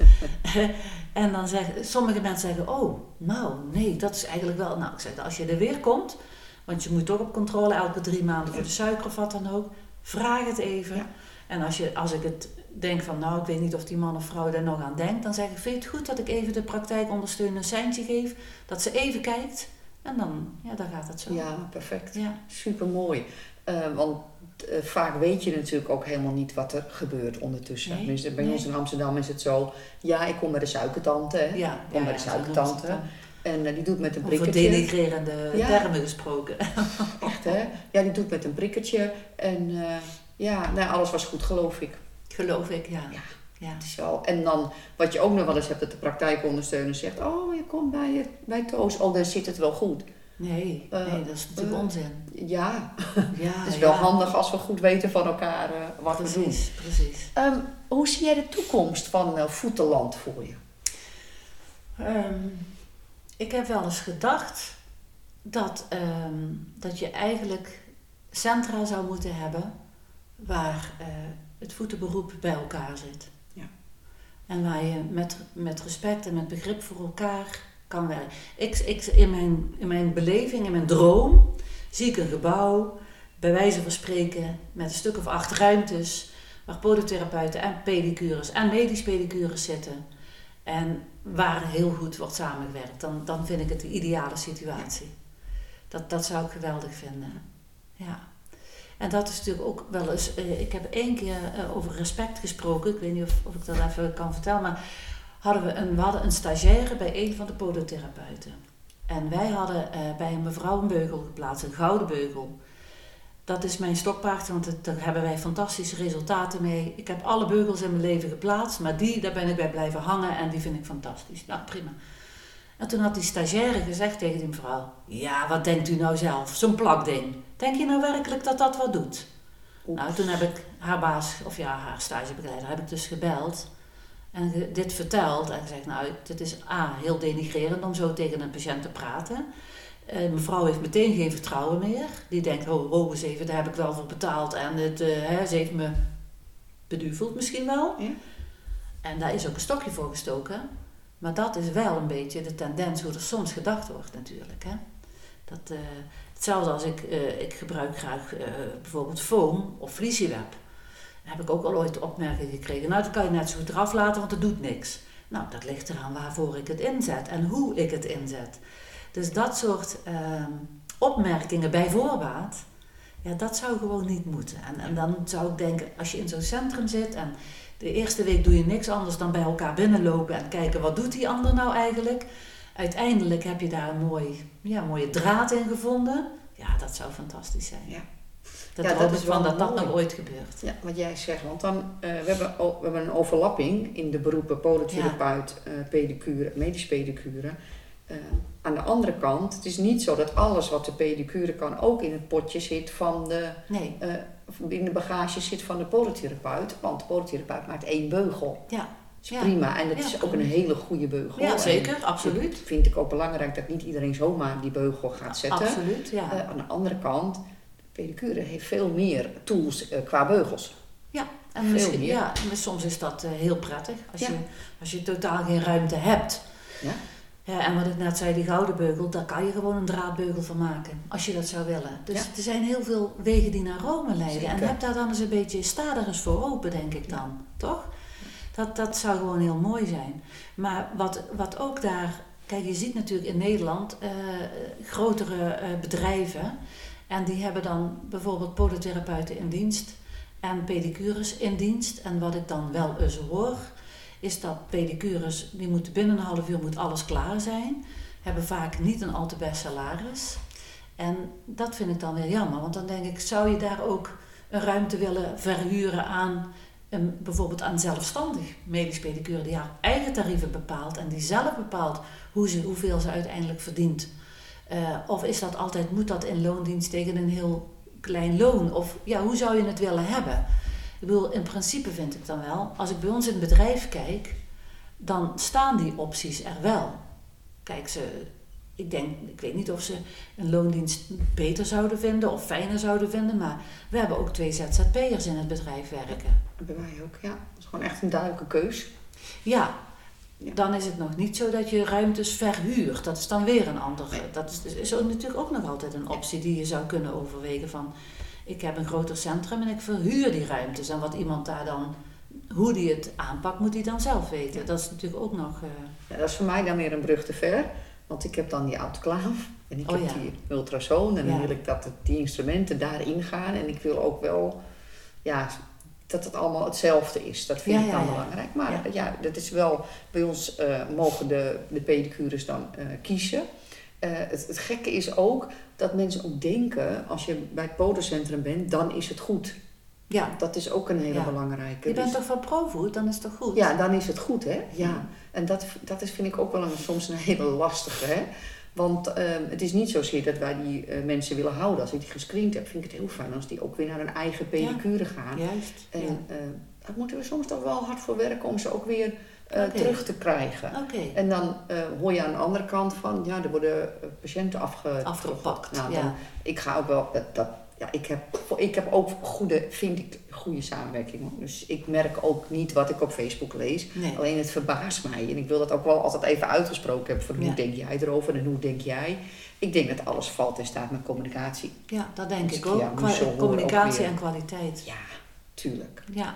En dan zeggen sommige mensen zeggen, oh, nou, nee, dat is eigenlijk wel... Nou, ik zeg, als je er weer komt, want je moet toch op controle elke drie maanden voor de suiker of wat dan ook. Vraag het even. Ja. En als, je, als ik het denk van, nou, ik weet niet of die man of vrouw daar nog aan denkt. Dan zeg ik, vind je het goed dat ik even de praktijkondersteunende seintje geef? Dat ze even kijkt. En dan, ja, dan gaat het zo. Ja, perfect. Ja. Supermooi. Uh, want uh, vaak weet je natuurlijk ook helemaal niet wat er gebeurt ondertussen. Nee, dus bij nee. ons in Amsterdam is het zo... Ja, ik kom bij de suikertante. Hè. Ja, ik kom ja, bij de ja, suikertante. En uh, die doet met een prikkertje... Over denigrerende ja. termen gesproken. Echt, hè? Ja, die doet met een prikkertje. En uh, ja, nou, alles was goed, geloof ik. Geloof ik, ja. ja. Ja. Het is wel. En dan, wat je ook nog wel eens hebt, dat de praktijkondersteuner zegt... Oh, je komt bij, bij Toos. Oh, dan zit het wel goed. Nee, uh, nee dat is natuurlijk uh, onzin. Ja. ja het is wel ja. handig als we goed weten van elkaar uh, wat we doen. Precies, precies. Um, hoe zie jij de toekomst van uh, voetenland voor je? Um, ik heb wel eens gedacht dat, um, dat je eigenlijk centra zou moeten hebben waar... Uh, het voetenberoep bij elkaar zit. Ja. En waar je met, met respect en met begrip voor elkaar kan werken. Ik, ik, in, mijn, in mijn beleving, in mijn droom, zie ik een gebouw, bij wijze van spreken, met een stuk of acht ruimtes, waar podotherapeuten en pedicures en medisch pedicures zitten. En waar heel goed wordt samengewerkt. Dan, dan vind ik het de ideale situatie. Dat, dat zou ik geweldig vinden. Ja. En dat is natuurlijk ook wel eens... Uh, ik heb één keer uh, over respect gesproken. Ik weet niet of, of ik dat even kan vertellen. Maar hadden we, een, we hadden een stagiaire bij een van de podotherapeuten. En wij hadden uh, bij een mevrouw een beugel geplaatst. Een gouden beugel. Dat is mijn stokpaard. Want het, daar hebben wij fantastische resultaten mee. Ik heb alle beugels in mijn leven geplaatst. Maar die, daar ben ik bij blijven hangen. En die vind ik fantastisch. Nou, prima. En toen had die stagiaire gezegd tegen die mevrouw... Ja, wat denkt u nou zelf? Zo'n plakding. Denk je nou werkelijk dat dat wat doet? Oeps. Nou, toen heb ik haar baas, of ja, haar stagebegeleider, heb ik dus gebeld. En dit verteld. En gezegd, nou, dit is A, heel denigrerend om zo tegen een patiënt te praten. Uh, mevrouw heeft meteen geen vertrouwen meer. Die denkt, oh, wow, eens even, daar heb ik wel voor betaald. En het, uh, hè, ze heeft me beduveld misschien wel. Ja. En daar is ook een stokje voor gestoken. Maar dat is wel een beetje de tendens hoe er soms gedacht wordt natuurlijk. Hè? Dat, uh, hetzelfde als ik, uh, ik gebruik graag uh, bijvoorbeeld foam of vliesieweb. Daar heb ik ook al ooit de opmerking gekregen. Nou, dat kan je net zo goed eraf laten, want dat doet niks. Nou, dat ligt eraan waarvoor ik het inzet en hoe ik het inzet. Dus dat soort uh, opmerkingen bij voorbaat, ja, dat zou gewoon niet moeten. En, en dan zou ik denken, als je in zo'n centrum zit en de eerste week doe je niks anders dan bij elkaar binnenlopen en kijken wat doet die ander nou eigenlijk. Uiteindelijk heb je daar een mooi, ja, mooie draad in gevonden. Ja, dat zou fantastisch zijn. Ja. Dat, ja, dat is van dat dat nog ooit gebeurt. Ja, wat jij zegt, want dan, uh, we, hebben, we hebben een overlapping in de beroepen podotherapeut, ja. uh, pedicure, medisch pedicure. Uh, aan de andere kant, het is niet zo dat alles wat de pedicure kan ook in het potje zit van de... Nee. Uh, in de bagage zit van de podotherapeut, want de podotherapeut maakt één beugel. Ja. Dat is ja. prima en het ja, is ook een hele goede beugel. Ja, zeker, en absoluut. Dat vind ik ook belangrijk dat niet iedereen zomaar die beugel gaat zetten. Absoluut, ja. Uh, aan de andere kant, pedicure heeft veel meer tools uh, qua beugels. Ja, en veel meer. Ja, maar soms is dat uh, heel prettig als, ja. je, als je totaal geen ruimte hebt. Ja. Ja, en wat ik net zei, die gouden beugel, daar kan je gewoon een draadbeugel van maken. Als je dat zou willen. Dus ja. er zijn heel veel wegen die naar Rome leiden. Zeker. En heb daar dan eens een beetje, sta er eens voor open, denk ik dan. Ja. Toch? Dat, dat zou gewoon heel mooi zijn. Maar wat, wat ook daar... Kijk, je ziet natuurlijk in Nederland uh, grotere uh, bedrijven. En die hebben dan bijvoorbeeld podotherapeuten in dienst. En pedicures in dienst. En wat ik dan wel eens hoor... is dat pedicures, die moeten binnen een half uur moet alles klaar zijn. Hebben vaak niet een al te best salaris. En dat vind ik dan weer jammer. Want dan denk ik, zou je daar ook een ruimte willen verhuren aan... Een, bijvoorbeeld aan zelfstandig medisch pedicure die haar eigen tarieven bepaalt... en die zelf bepaalt hoe ze, hoeveel ze uiteindelijk verdient. Uh, of is dat altijd, moet dat in loondienst tegen een heel klein loon? Of ja, hoe zou je het willen hebben? Ik bedoel, in principe vind ik dan wel, als ik bij ons in het bedrijf kijk, dan staan die opties er wel. Kijk, ze, ik denk, ik weet niet of ze een loondienst beter zouden vinden of fijner zouden vinden, maar we hebben ook twee Z Z P'ers in het bedrijf werken. Dat hebben wij ook, ja. Dat is gewoon echt een duidelijke keus. Ja, ja. Dan is het nog niet zo dat je ruimtes verhuurt. Dat is dan weer een andere. Nee. Dat is, is natuurlijk ook nog altijd een optie die je zou kunnen overwegen van... Ik heb een groter centrum en ik verhuur die ruimtes. En wat iemand daar dan, hoe die het aanpakt, moet die dan zelf weten. Ja. Dat is natuurlijk ook nog... Uh... Ja, dat is voor mij dan weer een brug te ver. Want ik heb dan die autoclaaf en ik oh, heb ja. die ultrasoon. En ja. dan wil ik dat die instrumenten daarin gaan. En ik wil ook wel ja, dat het allemaal hetzelfde is. Dat vind ja, ik dan ja, ja. belangrijk. Maar ja. ja, dat is wel... Bij ons uh, mogen de, de pedicures dan uh, kiezen. Uh, het, het gekke is ook dat mensen ook denken, als je bij het podocentrum bent, dan is het goed. Ja. Dat is ook een hele ja. belangrijke. Je bent dus... toch van ProVoet, dan is het toch goed? Ja, dan is het goed, hè. Ja. Mm. En dat, dat is, vind ik ook wel een, soms een hele lastige, hè. Want uh, het is niet zozeer dat wij die uh, mensen willen houden. Als ik die gescreend heb, vind ik het heel fijn als die ook weer naar hun eigen pedicure ja. gaan. Juist. En ja. uh, daar moeten we soms toch wel hard voor werken om ze ook weer... Uh, okay. terug te krijgen. Okay. En dan uh, hoor je aan de andere kant van... ja, er worden patiënten afge- afgepakt. Nou, dan, ja. Ik ga ook wel... Dat, dat, ja, ik, heb, ik heb ook goede, vind ik, goede samenwerking. Dus ik merk ook niet wat ik op Facebook lees. Nee. Alleen het verbaast mij. En ik wil dat ook wel altijd even uitgesproken hebben. Van hoe ja. denk jij erover en hoe denk jij? Ik denk dat alles valt en staat met communicatie. Ja, dat denk dus, ik ook. Ja, Qua- communicatie ook en kwaliteit. Ja, tuurlijk. Ja.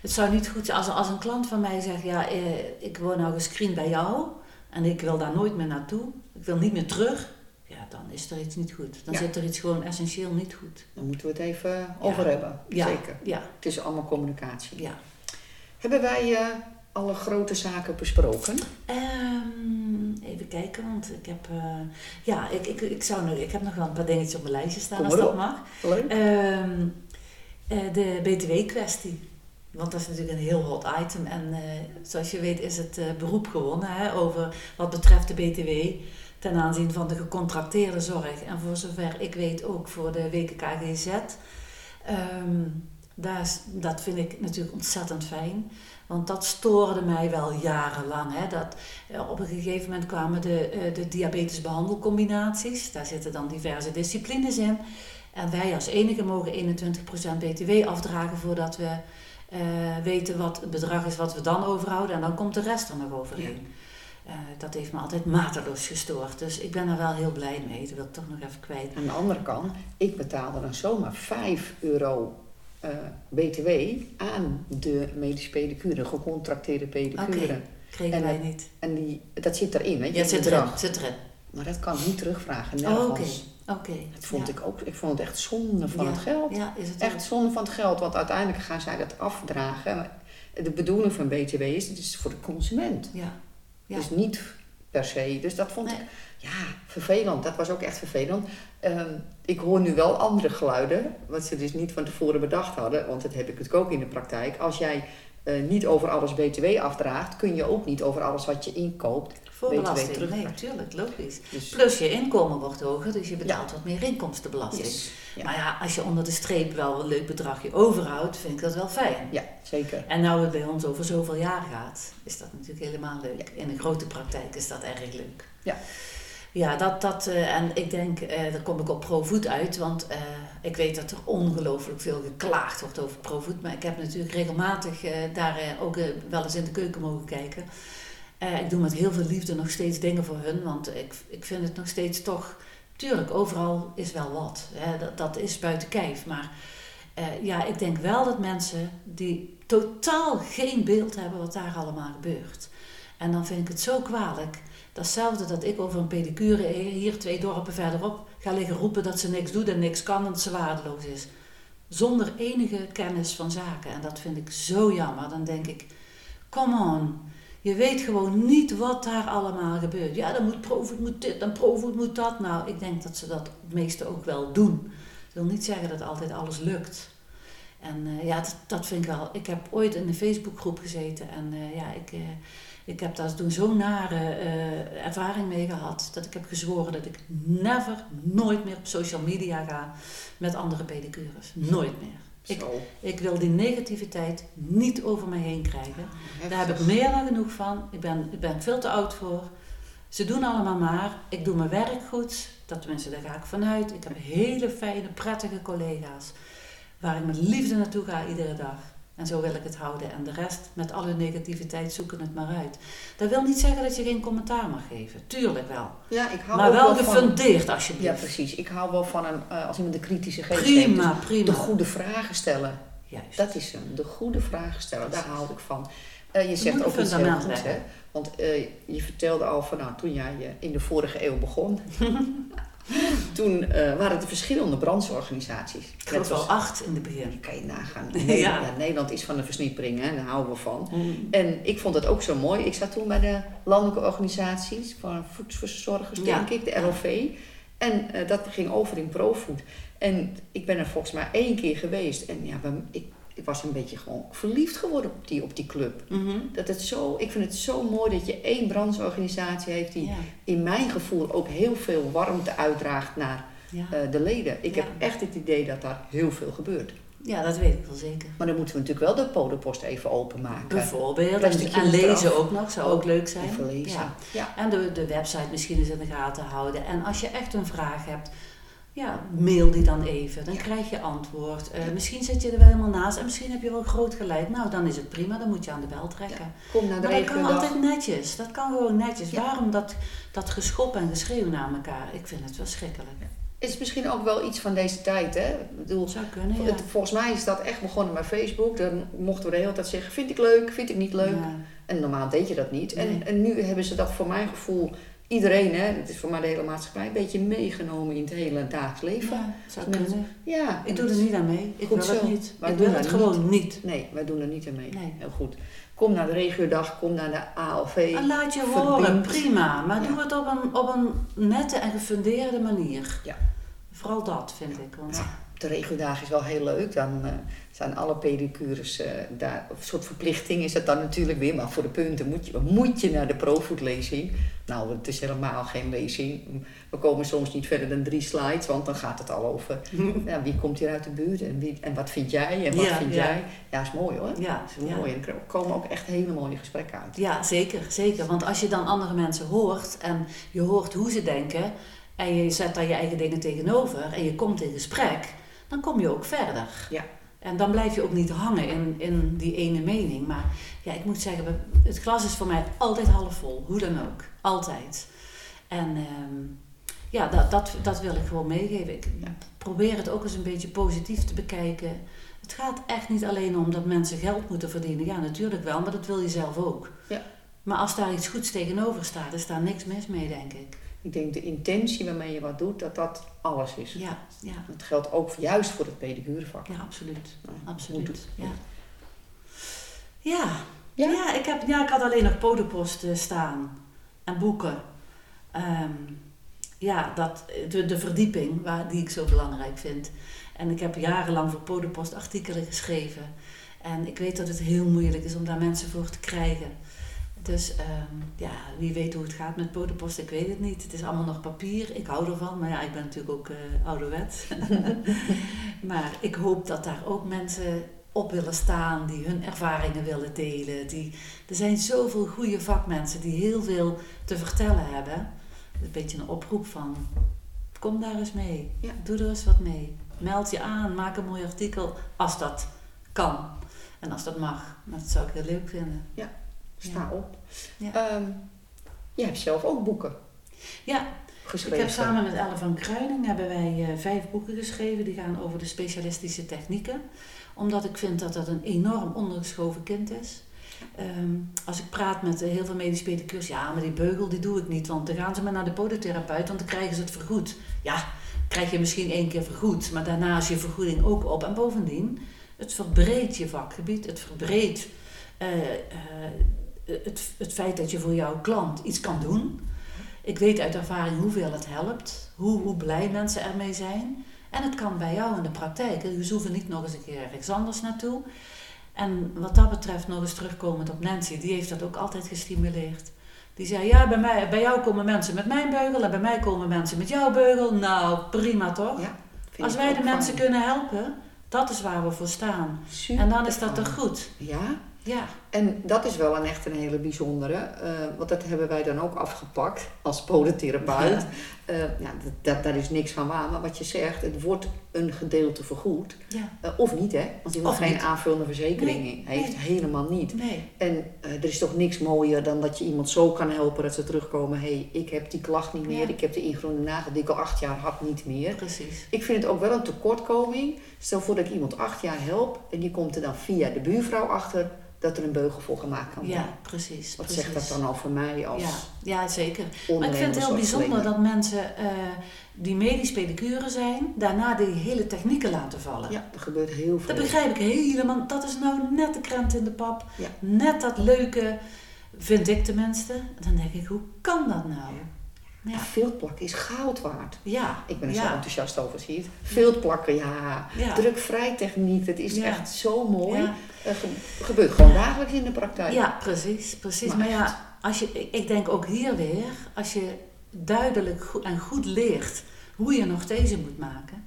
Het zou niet goed zijn als, als een klant van mij zegt... ja, eh, ik word nou gescreend bij jou... en ik wil daar nooit meer naartoe... ik wil niet meer terug... ja, dan is er iets niet goed. Dan ja. zit er iets gewoon essentieel niet goed. Dan moeten we het even ja. over hebben. Ja. Zeker. Ja. Het is allemaal communicatie. Ja. Hebben wij uh, alle grote zaken besproken? Um, even kijken, want ik heb... Uh, ja, ik, ik, ik, zou nog, ik heb nog wel een paar dingetjes op mijn lijstje staan. Kom als dat op. Mag. Leuk. Um, uh, de B T W-kwestie. Want dat is natuurlijk een heel hot item en uh, zoals je weet is het uh, beroep gewonnen hè, over wat betreft de B T W ten aanzien van de gecontracteerde zorg. En voor zover ik weet ook voor de W K K G Z. Um, daar, dat vind ik natuurlijk ontzettend fijn, want dat stoorde mij wel jarenlang. Hè, dat, uh, op een gegeven moment kwamen de, uh, de diabetesbehandelcombinaties, daar zitten dan diverse disciplines in. En wij als enige mogen eenentwintig procent B T W afdragen voordat we... Uh, weten wat het bedrag is wat we dan overhouden en dan komt de rest er nog overheen. Ja. Uh, dat heeft me altijd mateloos gestoord. Dus ik ben er wel heel blij mee. Dat wil ik toch nog even kwijt. Aan de andere kant, ik betaalde dan zomaar vijf euro uh, B T W aan de medische pedicure, gecontracteerde pedicure. Okay. Kregen en wij dat, niet. En die, dat zit erin, weet je? Ja, zit erin, zit erin. Maar dat kan ik niet terugvragen, nergens. Oh, oké. Okay. Okay. Dat vond ja. ik ook. Ik vond het echt zonde van ja. het geld. Ja, is het echt ook. zonde van het geld, want uiteindelijk gaan zij dat afdragen. De bedoeling van B T W is, het is voor de consument. Ja. Ja. Dus niet per se. Dus dat vond nee. ik ja, vervelend. Dat was ook echt vervelend. Uh, ik hoor nu wel andere geluiden, wat ze dus niet van tevoren bedacht hadden. Want dat heb ik natuurlijk ook in de praktijk. Als jij uh, niet over alles B T W afdraagt, kun je ook niet over alles wat je inkoopt voor belasting. B T W nee, natuurlijk, logisch. Dus. Plus je inkomen wordt hoger, dus je betaalt ja. wat meer inkomstenbelasting. Yes. Ja. Maar ja, als je onder de streep wel een leuk bedragje overhoudt, vind ik dat wel fijn. Ja, zeker. En nou het bij ons over zoveel jaar gaat, is dat natuurlijk helemaal leuk. Ja. In een grote praktijk is dat erg leuk. Ja. Ja, dat, dat, uh, en ik denk, uh, daar kom ik op ProVoet uit, want uh, ik weet dat er ongelooflijk veel geklaagd wordt over ProVoet. Maar ik heb natuurlijk regelmatig uh, daar uh, ook uh, wel eens in de keuken mogen kijken. Uh, ik doe met heel veel liefde nog steeds dingen voor hun, want ik, ik vind het nog steeds toch... Tuurlijk, overal is wel wat. Hè, dat, dat is buiten kijf, maar uh, ja, ik denk wel dat mensen die totaal geen beeld hebben wat daar allemaal gebeurt. En dan vind ik het zo kwalijk... Datzelfde dat ik over een pedicure hier twee dorpen verderop ga liggen roepen dat ze niks doet en niks kan en dat ze waardeloos is. Zonder enige kennis van zaken. En dat vind ik zo jammer. Dan denk ik, come on. Je weet gewoon niet wat daar allemaal gebeurt. Ja, dan moet ProVoet moet dit, dan ProVoet moet dat. Nou, ik denk dat ze dat het meeste ook wel doen. Dat wil niet zeggen dat altijd alles lukt. En uh, ja, dat, dat vind ik wel. Ik heb ooit in een Facebookgroep gezeten en uh, ja, ik... Uh, Ik heb daar toen zo'n nare uh, ervaring mee gehad dat ik heb gezworen dat ik never, nooit meer op social media ga met andere pedicures. Nooit meer. Ik, ik wil die negativiteit niet over me heen krijgen. Ah, daar heb ik meer dan genoeg van. Ik ben, ik ben veel te oud voor. Ze doen allemaal maar. Ik doe mijn werk goed. Dat tenminste, daar ga ik vanuit. Ik heb hele fijne, prettige collega's waar ik met liefde naartoe ga iedere dag. En zo wil ik het houden. En de rest, met alle negativiteit, zoeken het maar uit. Dat wil niet zeggen dat je geen commentaar mag geven. Tuurlijk wel. Ja, ik hou maar wel, wel gefundeerd, van... alsjeblieft. Ja, precies. Ik hou wel van een, als iemand de kritische geest prima, heeft. Prima, dus prima. De goede vragen stellen. Juist. Dat is hem. De goede vragen stellen. Daar hou ik van. Uh, je dat zegt ook iets heel goed, hè? Want uh, je vertelde al van, nou, toen jij uh, in de vorige eeuw begon... Toen uh, waren er verschillende brancheorganisaties. Ik geloof wel acht in het begin. Kan je nagaan. Nederland, ja. Ja, Nederland is van de versnippering, hè, daar houden we van. Mm. En ik vond dat ook zo mooi. Ik zat toen bij de landelijke organisaties van voedselverzorgers, ja. denk ik, de L O V. En uh, dat ging over in ProVoet. En ik ben er volgens mij één keer geweest. En ja, ik, ik was een beetje gewoon verliefd geworden op die, op die club. Mm-hmm. Dat het zo, ik vind het zo mooi dat je één brancheorganisatie heeft die ja. in mijn gevoel ook heel veel warmte uitdraagt naar ja. uh, de leden. Ik ja. heb echt het idee dat daar heel veel gebeurt. Ja, dat weet ik wel zeker. Maar dan moeten we natuurlijk wel de podopost even openmaken. Bijvoorbeeld. En, en lezen eraf. Ook nog, zou ook leuk zijn. Even lezen. Ja. Ja. En de, de website misschien eens in de gaten houden. En als je echt een vraag hebt... Ja, mail die dan even. Dan ja. krijg je antwoord. Uh, ja. Misschien zit je er wel helemaal naast en misschien heb je wel groot gelijk. Nou, dan is het prima. Dan moet je aan de bel trekken. Ja. Kom naar de maar dat kan altijd netjes. Dat kan gewoon netjes. Ja. Waarom dat, dat geschop en geschreeuw naar elkaar? Ik vind het wel schrikkelijk. Ja. Is misschien ook wel iets van deze tijd, hè? Ik bedoel, zou kunnen, ja. het, volgens mij is dat echt begonnen bij Facebook. Dan mochten we de hele tijd zeggen, vind ik leuk, vind ik niet leuk. Ja. En normaal deed je dat niet. Nee. En, en nu hebben ze dat voor mijn gevoel... Iedereen, hè, het is voor mij de hele maatschappij, een beetje meegenomen in het hele dagelijks leven. Ja, zou ik kunnen. Ja, ik doe er niet aan mee. Ik goed wil het niet. Wij ik doen wil het gewoon niet. niet. Nee, wij doen er niet aan mee. Nee. Heel goed. Kom naar de regiodag, kom naar de A L V. En laat je verbind. horen, prima. Maar ja. doe het op een, op een nette en gefundeerde manier. Ja. Vooral dat, vind ik. Want... Ja. De regiodag is wel heel leuk. Dan uh, zijn alle pedicures uh, daar. Een soort verplichting is dat dan natuurlijk weer. Maar voor de punten moet je, moet je naar de ProVoet-lezing. Nou, het is helemaal geen lezing. We komen soms niet verder dan drie slides. Want dan gaat het al over ja, wie komt hier uit de buurt. En, wie, en wat vind jij? En wat ja, vind ja. jij? Ja, is mooi hoor. Ja, is ja. mooi. En er komen ook echt hele mooie gesprekken uit. Ja, zeker, zeker. Want als je dan andere mensen hoort. En je hoort hoe ze denken. En je zet daar je eigen dingen tegenover. En je komt in gesprek. Dan kom je ook verder. Ja. En dan blijf je ook niet hangen in, in die ene mening. Maar ja, ik moet zeggen, het glas is voor mij altijd half vol. Hoe dan ook. Altijd. En um, ja, dat, dat, dat wil ik gewoon meegeven. Ik ja. probeer het ook eens een beetje positief te bekijken. Het gaat echt niet alleen om dat mensen geld moeten verdienen. Ja, natuurlijk wel, maar dat wil je zelf ook. Ja. Maar als daar iets goeds tegenover staat, is daar niks mis mee, denk ik. Ik denk de intentie waarmee je wat doet, dat dat alles is. Ja, ja. Dat geldt ook juist voor het pedicurevak. Ja, absoluut. Nou, absoluut. Goed, goed. Ja. Ja. Ja? Ja, ik heb, ja, ik had alleen nog podopost staan en boeken. Um, ja, dat, de, de verdieping waar, die ik zo belangrijk vind. En ik heb jarenlang voor Podopost artikelen geschreven. En ik weet dat het heel moeilijk is om daar mensen voor te krijgen. Dus um, ja, wie weet hoe het gaat met Podopost, ik weet het niet. Het is allemaal nog papier, ik hou ervan. Maar ja, ik ben natuurlijk ook uh, ouderwet. Maar ik hoop dat daar ook mensen op willen staan, die hun ervaringen willen delen. Die, er zijn zoveel goede vakmensen die heel veel te vertellen hebben. Een beetje een oproep van, kom daar eens mee, ja. Doe er eens wat mee. Meld je aan, maak een mooi artikel, als dat kan. En als dat mag, dat zou ik heel leuk vinden. Ja. Sta ja. op. Ja. Um, je hebt zelf ook boeken ja. geschreven. Ik heb samen met Ellen van Kruiling hebben wij uh, vijf boeken geschreven. Die gaan over de specialistische technieken. Omdat ik vind dat dat een enorm ondergeschoven kind is. Um, als ik praat met uh, heel veel medische pedicures. Ja, maar die beugel die doe ik niet. Want dan gaan ze maar naar de podotherapeut. Want dan krijgen ze het vergoed. Ja, krijg je misschien één keer vergoed. Maar daarna is je vergoeding ook op. En bovendien, het verbreedt je vakgebied. Het verbreedt... Uh, uh, Het, het feit dat je voor jouw klant iets kan doen. Ik weet uit ervaring hoeveel het helpt. Hoe, hoe blij mensen ermee zijn. En het kan bij jou in de praktijk. Dus ze hoeven niet nog eens een keer ergens anders naartoe. En wat dat betreft nog eens terugkomend op Nancy. Die heeft dat ook altijd gestimuleerd. Die zei, ja, bij, mij, bij jou komen mensen met mijn beugel. En bij mij komen mensen met jouw beugel. Nou, prima toch? Ja, als wij de mensen fijn. kunnen helpen. Dat is waar we voor staan. Super en dan is dat toch goed. Ja. Ja. En dat is wel een echt een hele bijzondere, uh, want dat hebben wij dan ook afgepakt als podotherapeut. Ja. Uh, ja, dat, dat, daar is niks van waar, maar wat je zegt, het wordt een gedeelte vergoed. Ja. Uh, of niet, hè? Want je mag geen niet. aanvullende verzekering nee. heeft, nee. helemaal niet. Nee. En uh, er is toch niks mooier dan dat je iemand zo kan helpen dat ze terugkomen, hé, hey, ik heb die klacht niet meer, ja. ik heb de ingroene nagel die ik al acht jaar had niet meer. Precies. Ik vind het ook wel een tekortkoming, stel voor dat ik iemand acht jaar help en die komt er dan via de buurvrouw achter, dat er een beugel voor gemaakt kan worden. Ja, precies. Wat precies. zegt dat dan al voor mij als ja, ja, zeker. Maar ik vind het heel bijzonder dat mensen uh, die medisch pedicure zijn, daarna die hele technieken laten vallen. Ja, dat gebeurt heel veel. Dat begrijp ik helemaal. Dat is nou net de krent in de pap. Ja. Net dat leuke, vind ik tenminste. Dan denk ik, hoe kan dat nou? Ja. Ja. Viltplak is goud waard. Ja. Ik ben er ja. zo enthousiast over, zie je het. Viltplakken, ja. ja. Drukvrij techniek, het is ja. echt zo mooi. Ja. Uh, ge- gebeurt gewoon ja. dagelijks in de praktijk. Ja, precies. precies. Maar, maar ja, als je, ik denk ook hier weer, als je duidelijk goed en goed leert hoe je nog deze moet maken.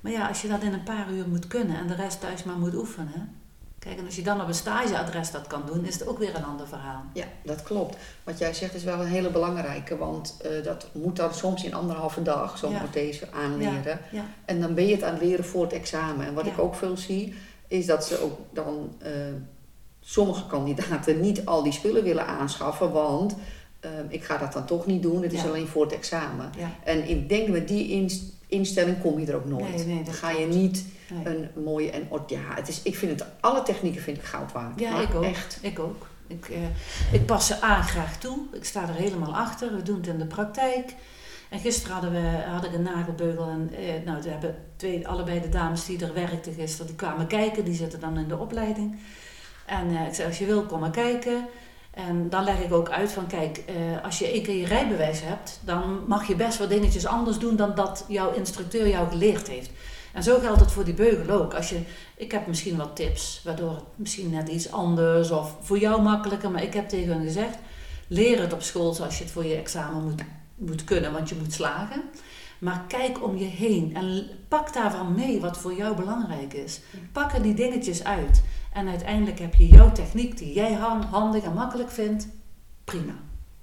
Maar ja, als je dat in een paar uur moet kunnen en de rest thuis maar moet oefenen. Kijk, en als je dan op een stageadres dat kan doen, is het ook weer een ander verhaal. Ja, dat klopt. Wat jij zegt is wel een hele belangrijke, want uh, dat moet dan soms in anderhalve dag, zo'n ja. prothese, aanleren. Ja. Ja. En dan ben je het aan het leren voor het examen. En wat ja. ik ook veel zie, is dat ze ook dan uh, sommige kandidaten niet al die spullen willen aanschaffen, want uh, ik ga dat dan toch niet doen, het ja. is alleen voor het examen. Ja. En ik denk met die inst- instelling kom je er ook nooit. Nee, nee, dan ga je niet... Nee. Een mooie en ja, het is, ik vind het, alle technieken vind ik goud waard. Ja, maar ik ook. Echt. Ik ook. Ik, eh, ik pas ze aan graag toe. Ik sta er helemaal achter. We doen het in de praktijk. En gisteren hadden we, had ik een nagelbeugel en eh, nou, we hebben twee, allebei de dames die er werkten gisteren, die kwamen kijken. Die zitten dan in de opleiding. En eh, ik zei, als je wil, kom maar kijken. En dan leg ik ook uit van, kijk, eh, als je één keer je rijbewijs hebt, dan mag je best wat dingetjes anders doen dan dat jouw instructeur jou geleerd heeft. En zo geldt het voor die beugel ook. Als je, ik heb misschien wat tips, waardoor het misschien net iets anders of voor jou makkelijker. Maar ik heb tegen hen gezegd, leer het op school zoals je het voor je examen moet, moet kunnen, want je moet slagen. Maar kijk om je heen en pak daarvan mee wat voor jou belangrijk is. Pak er die dingetjes uit. En uiteindelijk heb je jouw techniek die jij handig en makkelijk vindt, prima.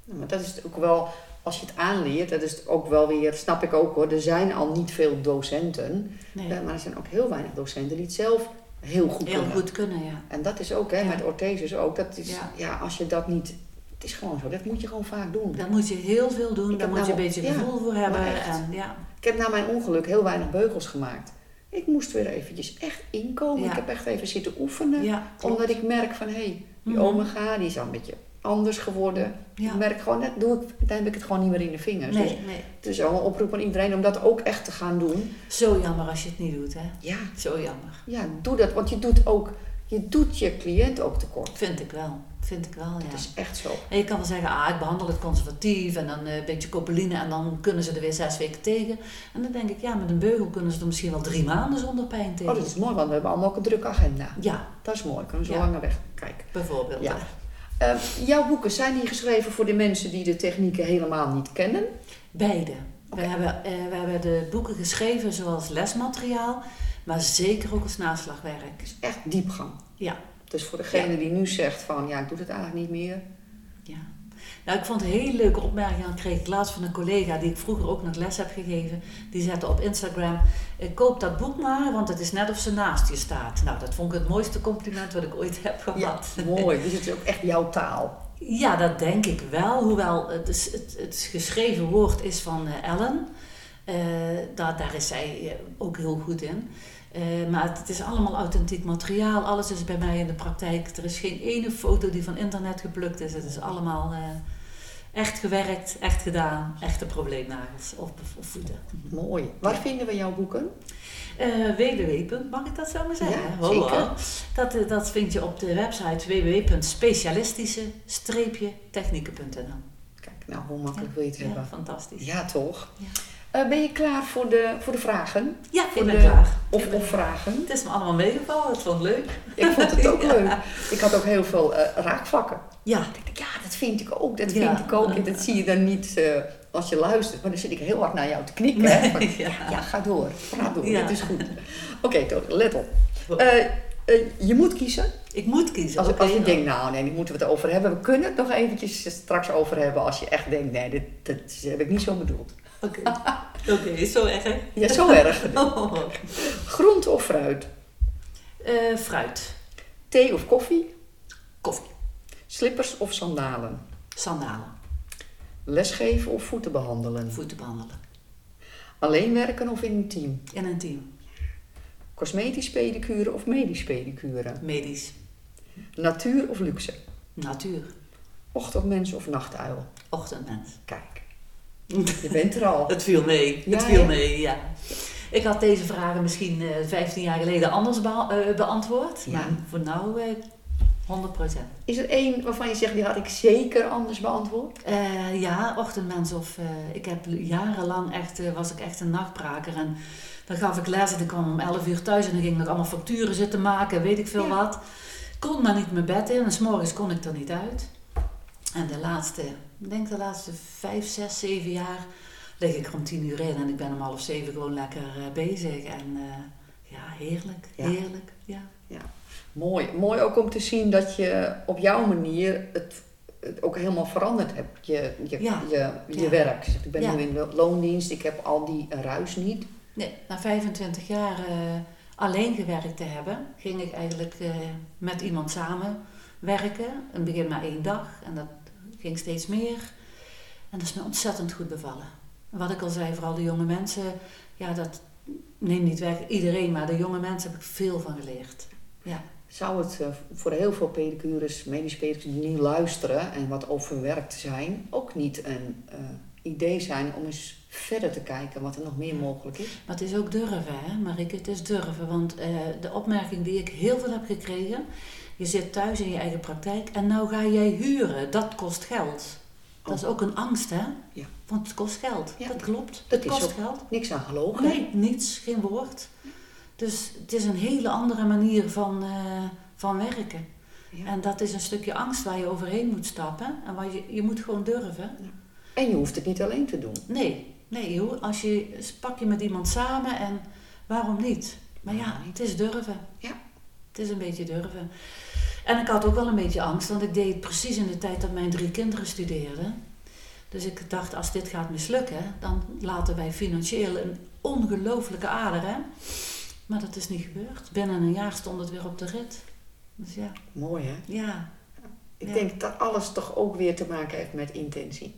Ja, maar dat is ook wel... Als je het aanleert, dat is ook wel weer, snap ik ook hoor, er zijn al niet veel docenten. Nee. Maar er zijn ook heel weinig docenten die het zelf heel goed heel kunnen. Heel goed kunnen, ja. En dat is ook, hè, ja. met ortheses ook. Dat is, ja. ja, als je dat niet... Het is gewoon zo, dat moet je gewoon vaak doen. Dat moet je heel veel doen, daar moet nou, je een beetje ja, gevoel voor hebben. En, ja. Ik heb na mijn ongeluk heel weinig beugels gemaakt. Ik moest weer eventjes echt inkomen. Ja. Ik heb echt even zitten oefenen. Ja, omdat ik merk van, hé, hey, die mm-hmm. omega, die is al een beetje anders geworden. Ja. Ik merk gewoon, dat doe ik, dan heb ik het gewoon niet meer in de vingers. Nee, dus nee. het is al een oproep aan iedereen om dat ook echt te gaan doen. Zo jammer als je het niet doet, hè? Ja. Zo jammer. Ja, doe dat, want je doet ook... Je doet je cliënt ook tekort. Vind ik wel. Vind ik wel, ja. Dat is echt zo. En je kan wel zeggen, ah, ik behandel het conservatief en dan een beetje copeline en dan kunnen ze er weer zes weken tegen. En dan denk ik, ja, met een beugel kunnen ze er misschien wel drie maanden zonder pijn tegen. Oh, dat is mooi, want we hebben allemaal ook een drukke agenda. Ja. Dat is mooi, kunnen ze ja. langer wegkijken. Bijvoorbeeld. Ja. Uh, jouw boeken, zijn die geschreven voor de mensen die de technieken helemaal niet kennen? Beide. Okay. We, hebben, uh, we hebben de boeken geschreven zoals lesmateriaal. Maar zeker ook als naslagwerk. Het is echt diepgang. Ja. Dus voor degene ja. die nu zegt van, ja, ik doe het eigenlijk niet meer. Ja. Nou, ik vond een hele leuke opmerking. Dat kreeg ik laatst van een collega die ik vroeger ook nog les heb gegeven. Die zette op Instagram, koop dat boek maar, want het is net of ze naast je staat. Nou, dat vond ik het mooiste compliment wat ik ooit heb gehad. Ja, mooi. Dus het is ook echt jouw taal. Ja, dat denk ik wel. Hoewel het, is, het, het geschreven woord is van Ellen. Uh, dat, daar is zij ook heel goed in. Uh, maar het, het is allemaal authentiek materiaal. Alles is bij mij in de praktijk. Er is geen ene foto die van internet geplukt is. Het is allemaal uh, echt gewerkt, echt gedaan. Echte probleemnagels of, of voeten. Mooi. Waar ja. vinden we jouw boeken? Uh, w w w. Mag ik dat zo maar zeggen? Ja, zeker. Dat, dat vind je op de website w w w punt specialistische streepje technieken punt n l. Kijk, nou hoe makkelijk ja. wil je het ja, hebben. Fantastisch. Ja, toch? Ja. Uh, ben je klaar voor de, voor de vragen? Ja, voor ik ben de, klaar. Of, of vragen? Het is me allemaal meegevallen, het vond leuk. Ik vond het ook ja. leuk. Ik had ook heel veel uh, raakvlakken. Ja. Ik dacht, ja, dat vind ik ook, dat ja. vind ik ook. En dat zie je dan niet uh, als je luistert. Maar dan zit ik heel hard naar jou te knikken. Nee. Hè? Maar, ja. ja, ga door. Ga door, ja. dit is goed. Oké, okay, let op. Uh, uh, je moet kiezen. Ik moet kiezen. Als, okay, als je nou. denkt, nou nee, daar moeten we het over hebben. We kunnen het nog eventjes straks over hebben als je echt denkt, nee, dit, dit heb ik niet zo bedoeld. Oké, okay. okay, zo erg hè? Ja, zo erg. Oh. Groente of fruit? Uh, fruit. Thee of koffie? Koffie. Slippers of sandalen? Sandalen. Lesgeven of voeten behandelen? Voeten behandelen. Alleen werken of in een team? In een team. Cosmetisch pedicure of medisch pedicure? Medisch. Natuur of luxe? Natuur. Ochtendmens of nachtuil? Ochtendmens. Kijk. Je bent er al. Het viel mee. Ja, het viel ja. mee, ja. Ik had deze vragen misschien uh, vijftien jaar geleden anders be- uh, beantwoord. Ja. Maar voor nou uh, honderd procent. Is er één waarvan je zegt, die had ik zeker anders beantwoord? Uh, ja, ochtendmens. Of, uh, ik heb jarenlang echt, uh, was ik echt een nachtbraker. En dan gaf ik les en ik kwam om elf uur thuis. En dan ging ik nog allemaal facturen zitten maken. Weet ik veel ja. wat. Kon maar niet mijn bed in. En 's morgens kon ik er niet uit. En de laatste... Ik denk de laatste vijf, zes, zeven jaar lig ik er om tien uur in en ik ben om half zeven gewoon lekker uh, bezig. En uh, ja, heerlijk, ja. heerlijk. Ja. Ja. Mooi. Mooi ook om te zien dat je op jouw manier het, het ook helemaal veranderd hebt, je, je, ja. je, je ja. werk. Ik ben ja. nu in de loondienst, ik heb al die ruis niet. Nee, na vijfentwintig jaar uh, alleen gewerkt te hebben, ging ik eigenlijk uh, met iemand samen werken. In het begin maar één dag en dat ging steeds meer. En dat is me ontzettend goed bevallen. Wat ik al zei, vooral de jonge mensen. Ja, dat neemt niet weg iedereen. Maar de jonge mensen heb ik veel van geleerd. Ja. Zou het uh, voor heel veel pedicures, medische pedicures die niet luisteren en wat overwerkt zijn, ook niet een uh, idee zijn om eens verder te kijken wat er nog meer ja. mogelijk is? Maar het is ook durven, hè, Marieke? Het is durven. Want uh, de opmerking die ik heel veel heb gekregen... Je zit thuis in je eigen praktijk en nou ga jij huren. Dat kost geld. Dat is ook een angst, hè? Ja. Want het kost geld. Ja. Dat klopt. Dat, dat kost geld. Niks aan gelogen. Nee, niets. Geen woord. Dus het is een hele andere manier van, uh, van werken. Ja. En dat is een stukje angst waar je overheen moet stappen. En waar je, je moet gewoon durven. Ja. En je hoeft het niet alleen te doen. Nee. Nee, joh. Als je, pak je met iemand samen en waarom niet? Maar ja, het is durven. Ja. Het is een beetje durven. En ik had ook wel een beetje angst, want ik deed het precies in de tijd dat mijn drie kinderen studeerden. Dus ik dacht, als dit gaat mislukken, dan laten wij financieel een ongelooflijke ader, hè? Maar dat is niet gebeurd. Binnen een jaar stond het weer op de rit. Dus ja. Mooi, hè? Ja. Ik ja. denk dat alles toch ook weer te maken heeft met intentie.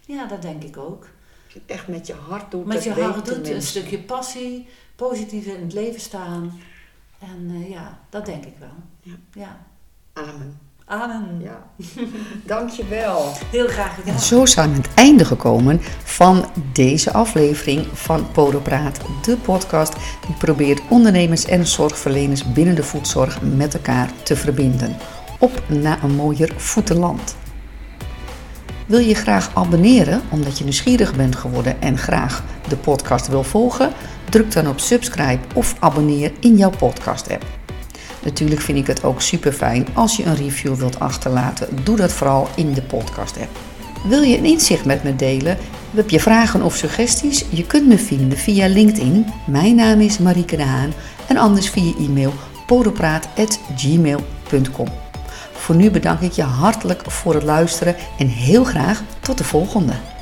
Ja, dat denk ik ook. Als je het echt met je hart doet. Met je hart doet, een stukje passie, positief in het leven staan. En uh, ja, dat denk ik wel. Ja. ja. Amen. Amen. Ja. Dankjewel. Heel graag gedaan. En zo zijn we aan het einde gekomen van deze aflevering van Podopraat, de podcast die probeert ondernemers en zorgverleners binnen de voedzorg met elkaar te verbinden. Op naar een mooier voetenland. Wil je graag abonneren omdat je nieuwsgierig bent geworden en graag de podcast wil volgen? Druk dan op subscribe of abonneer in jouw podcast app. Natuurlijk vind ik het ook super fijn als je een review wilt achterlaten. Doe dat vooral in de podcast app. Wil je een inzicht met me delen? Heb je vragen of suggesties? Je kunt me vinden via LinkedIn. Mijn naam is Marieke De Haan en anders via e-mail podopraat apenstaartje gmail punt com. Voor nu bedank ik je hartelijk voor het luisteren en heel graag tot de volgende.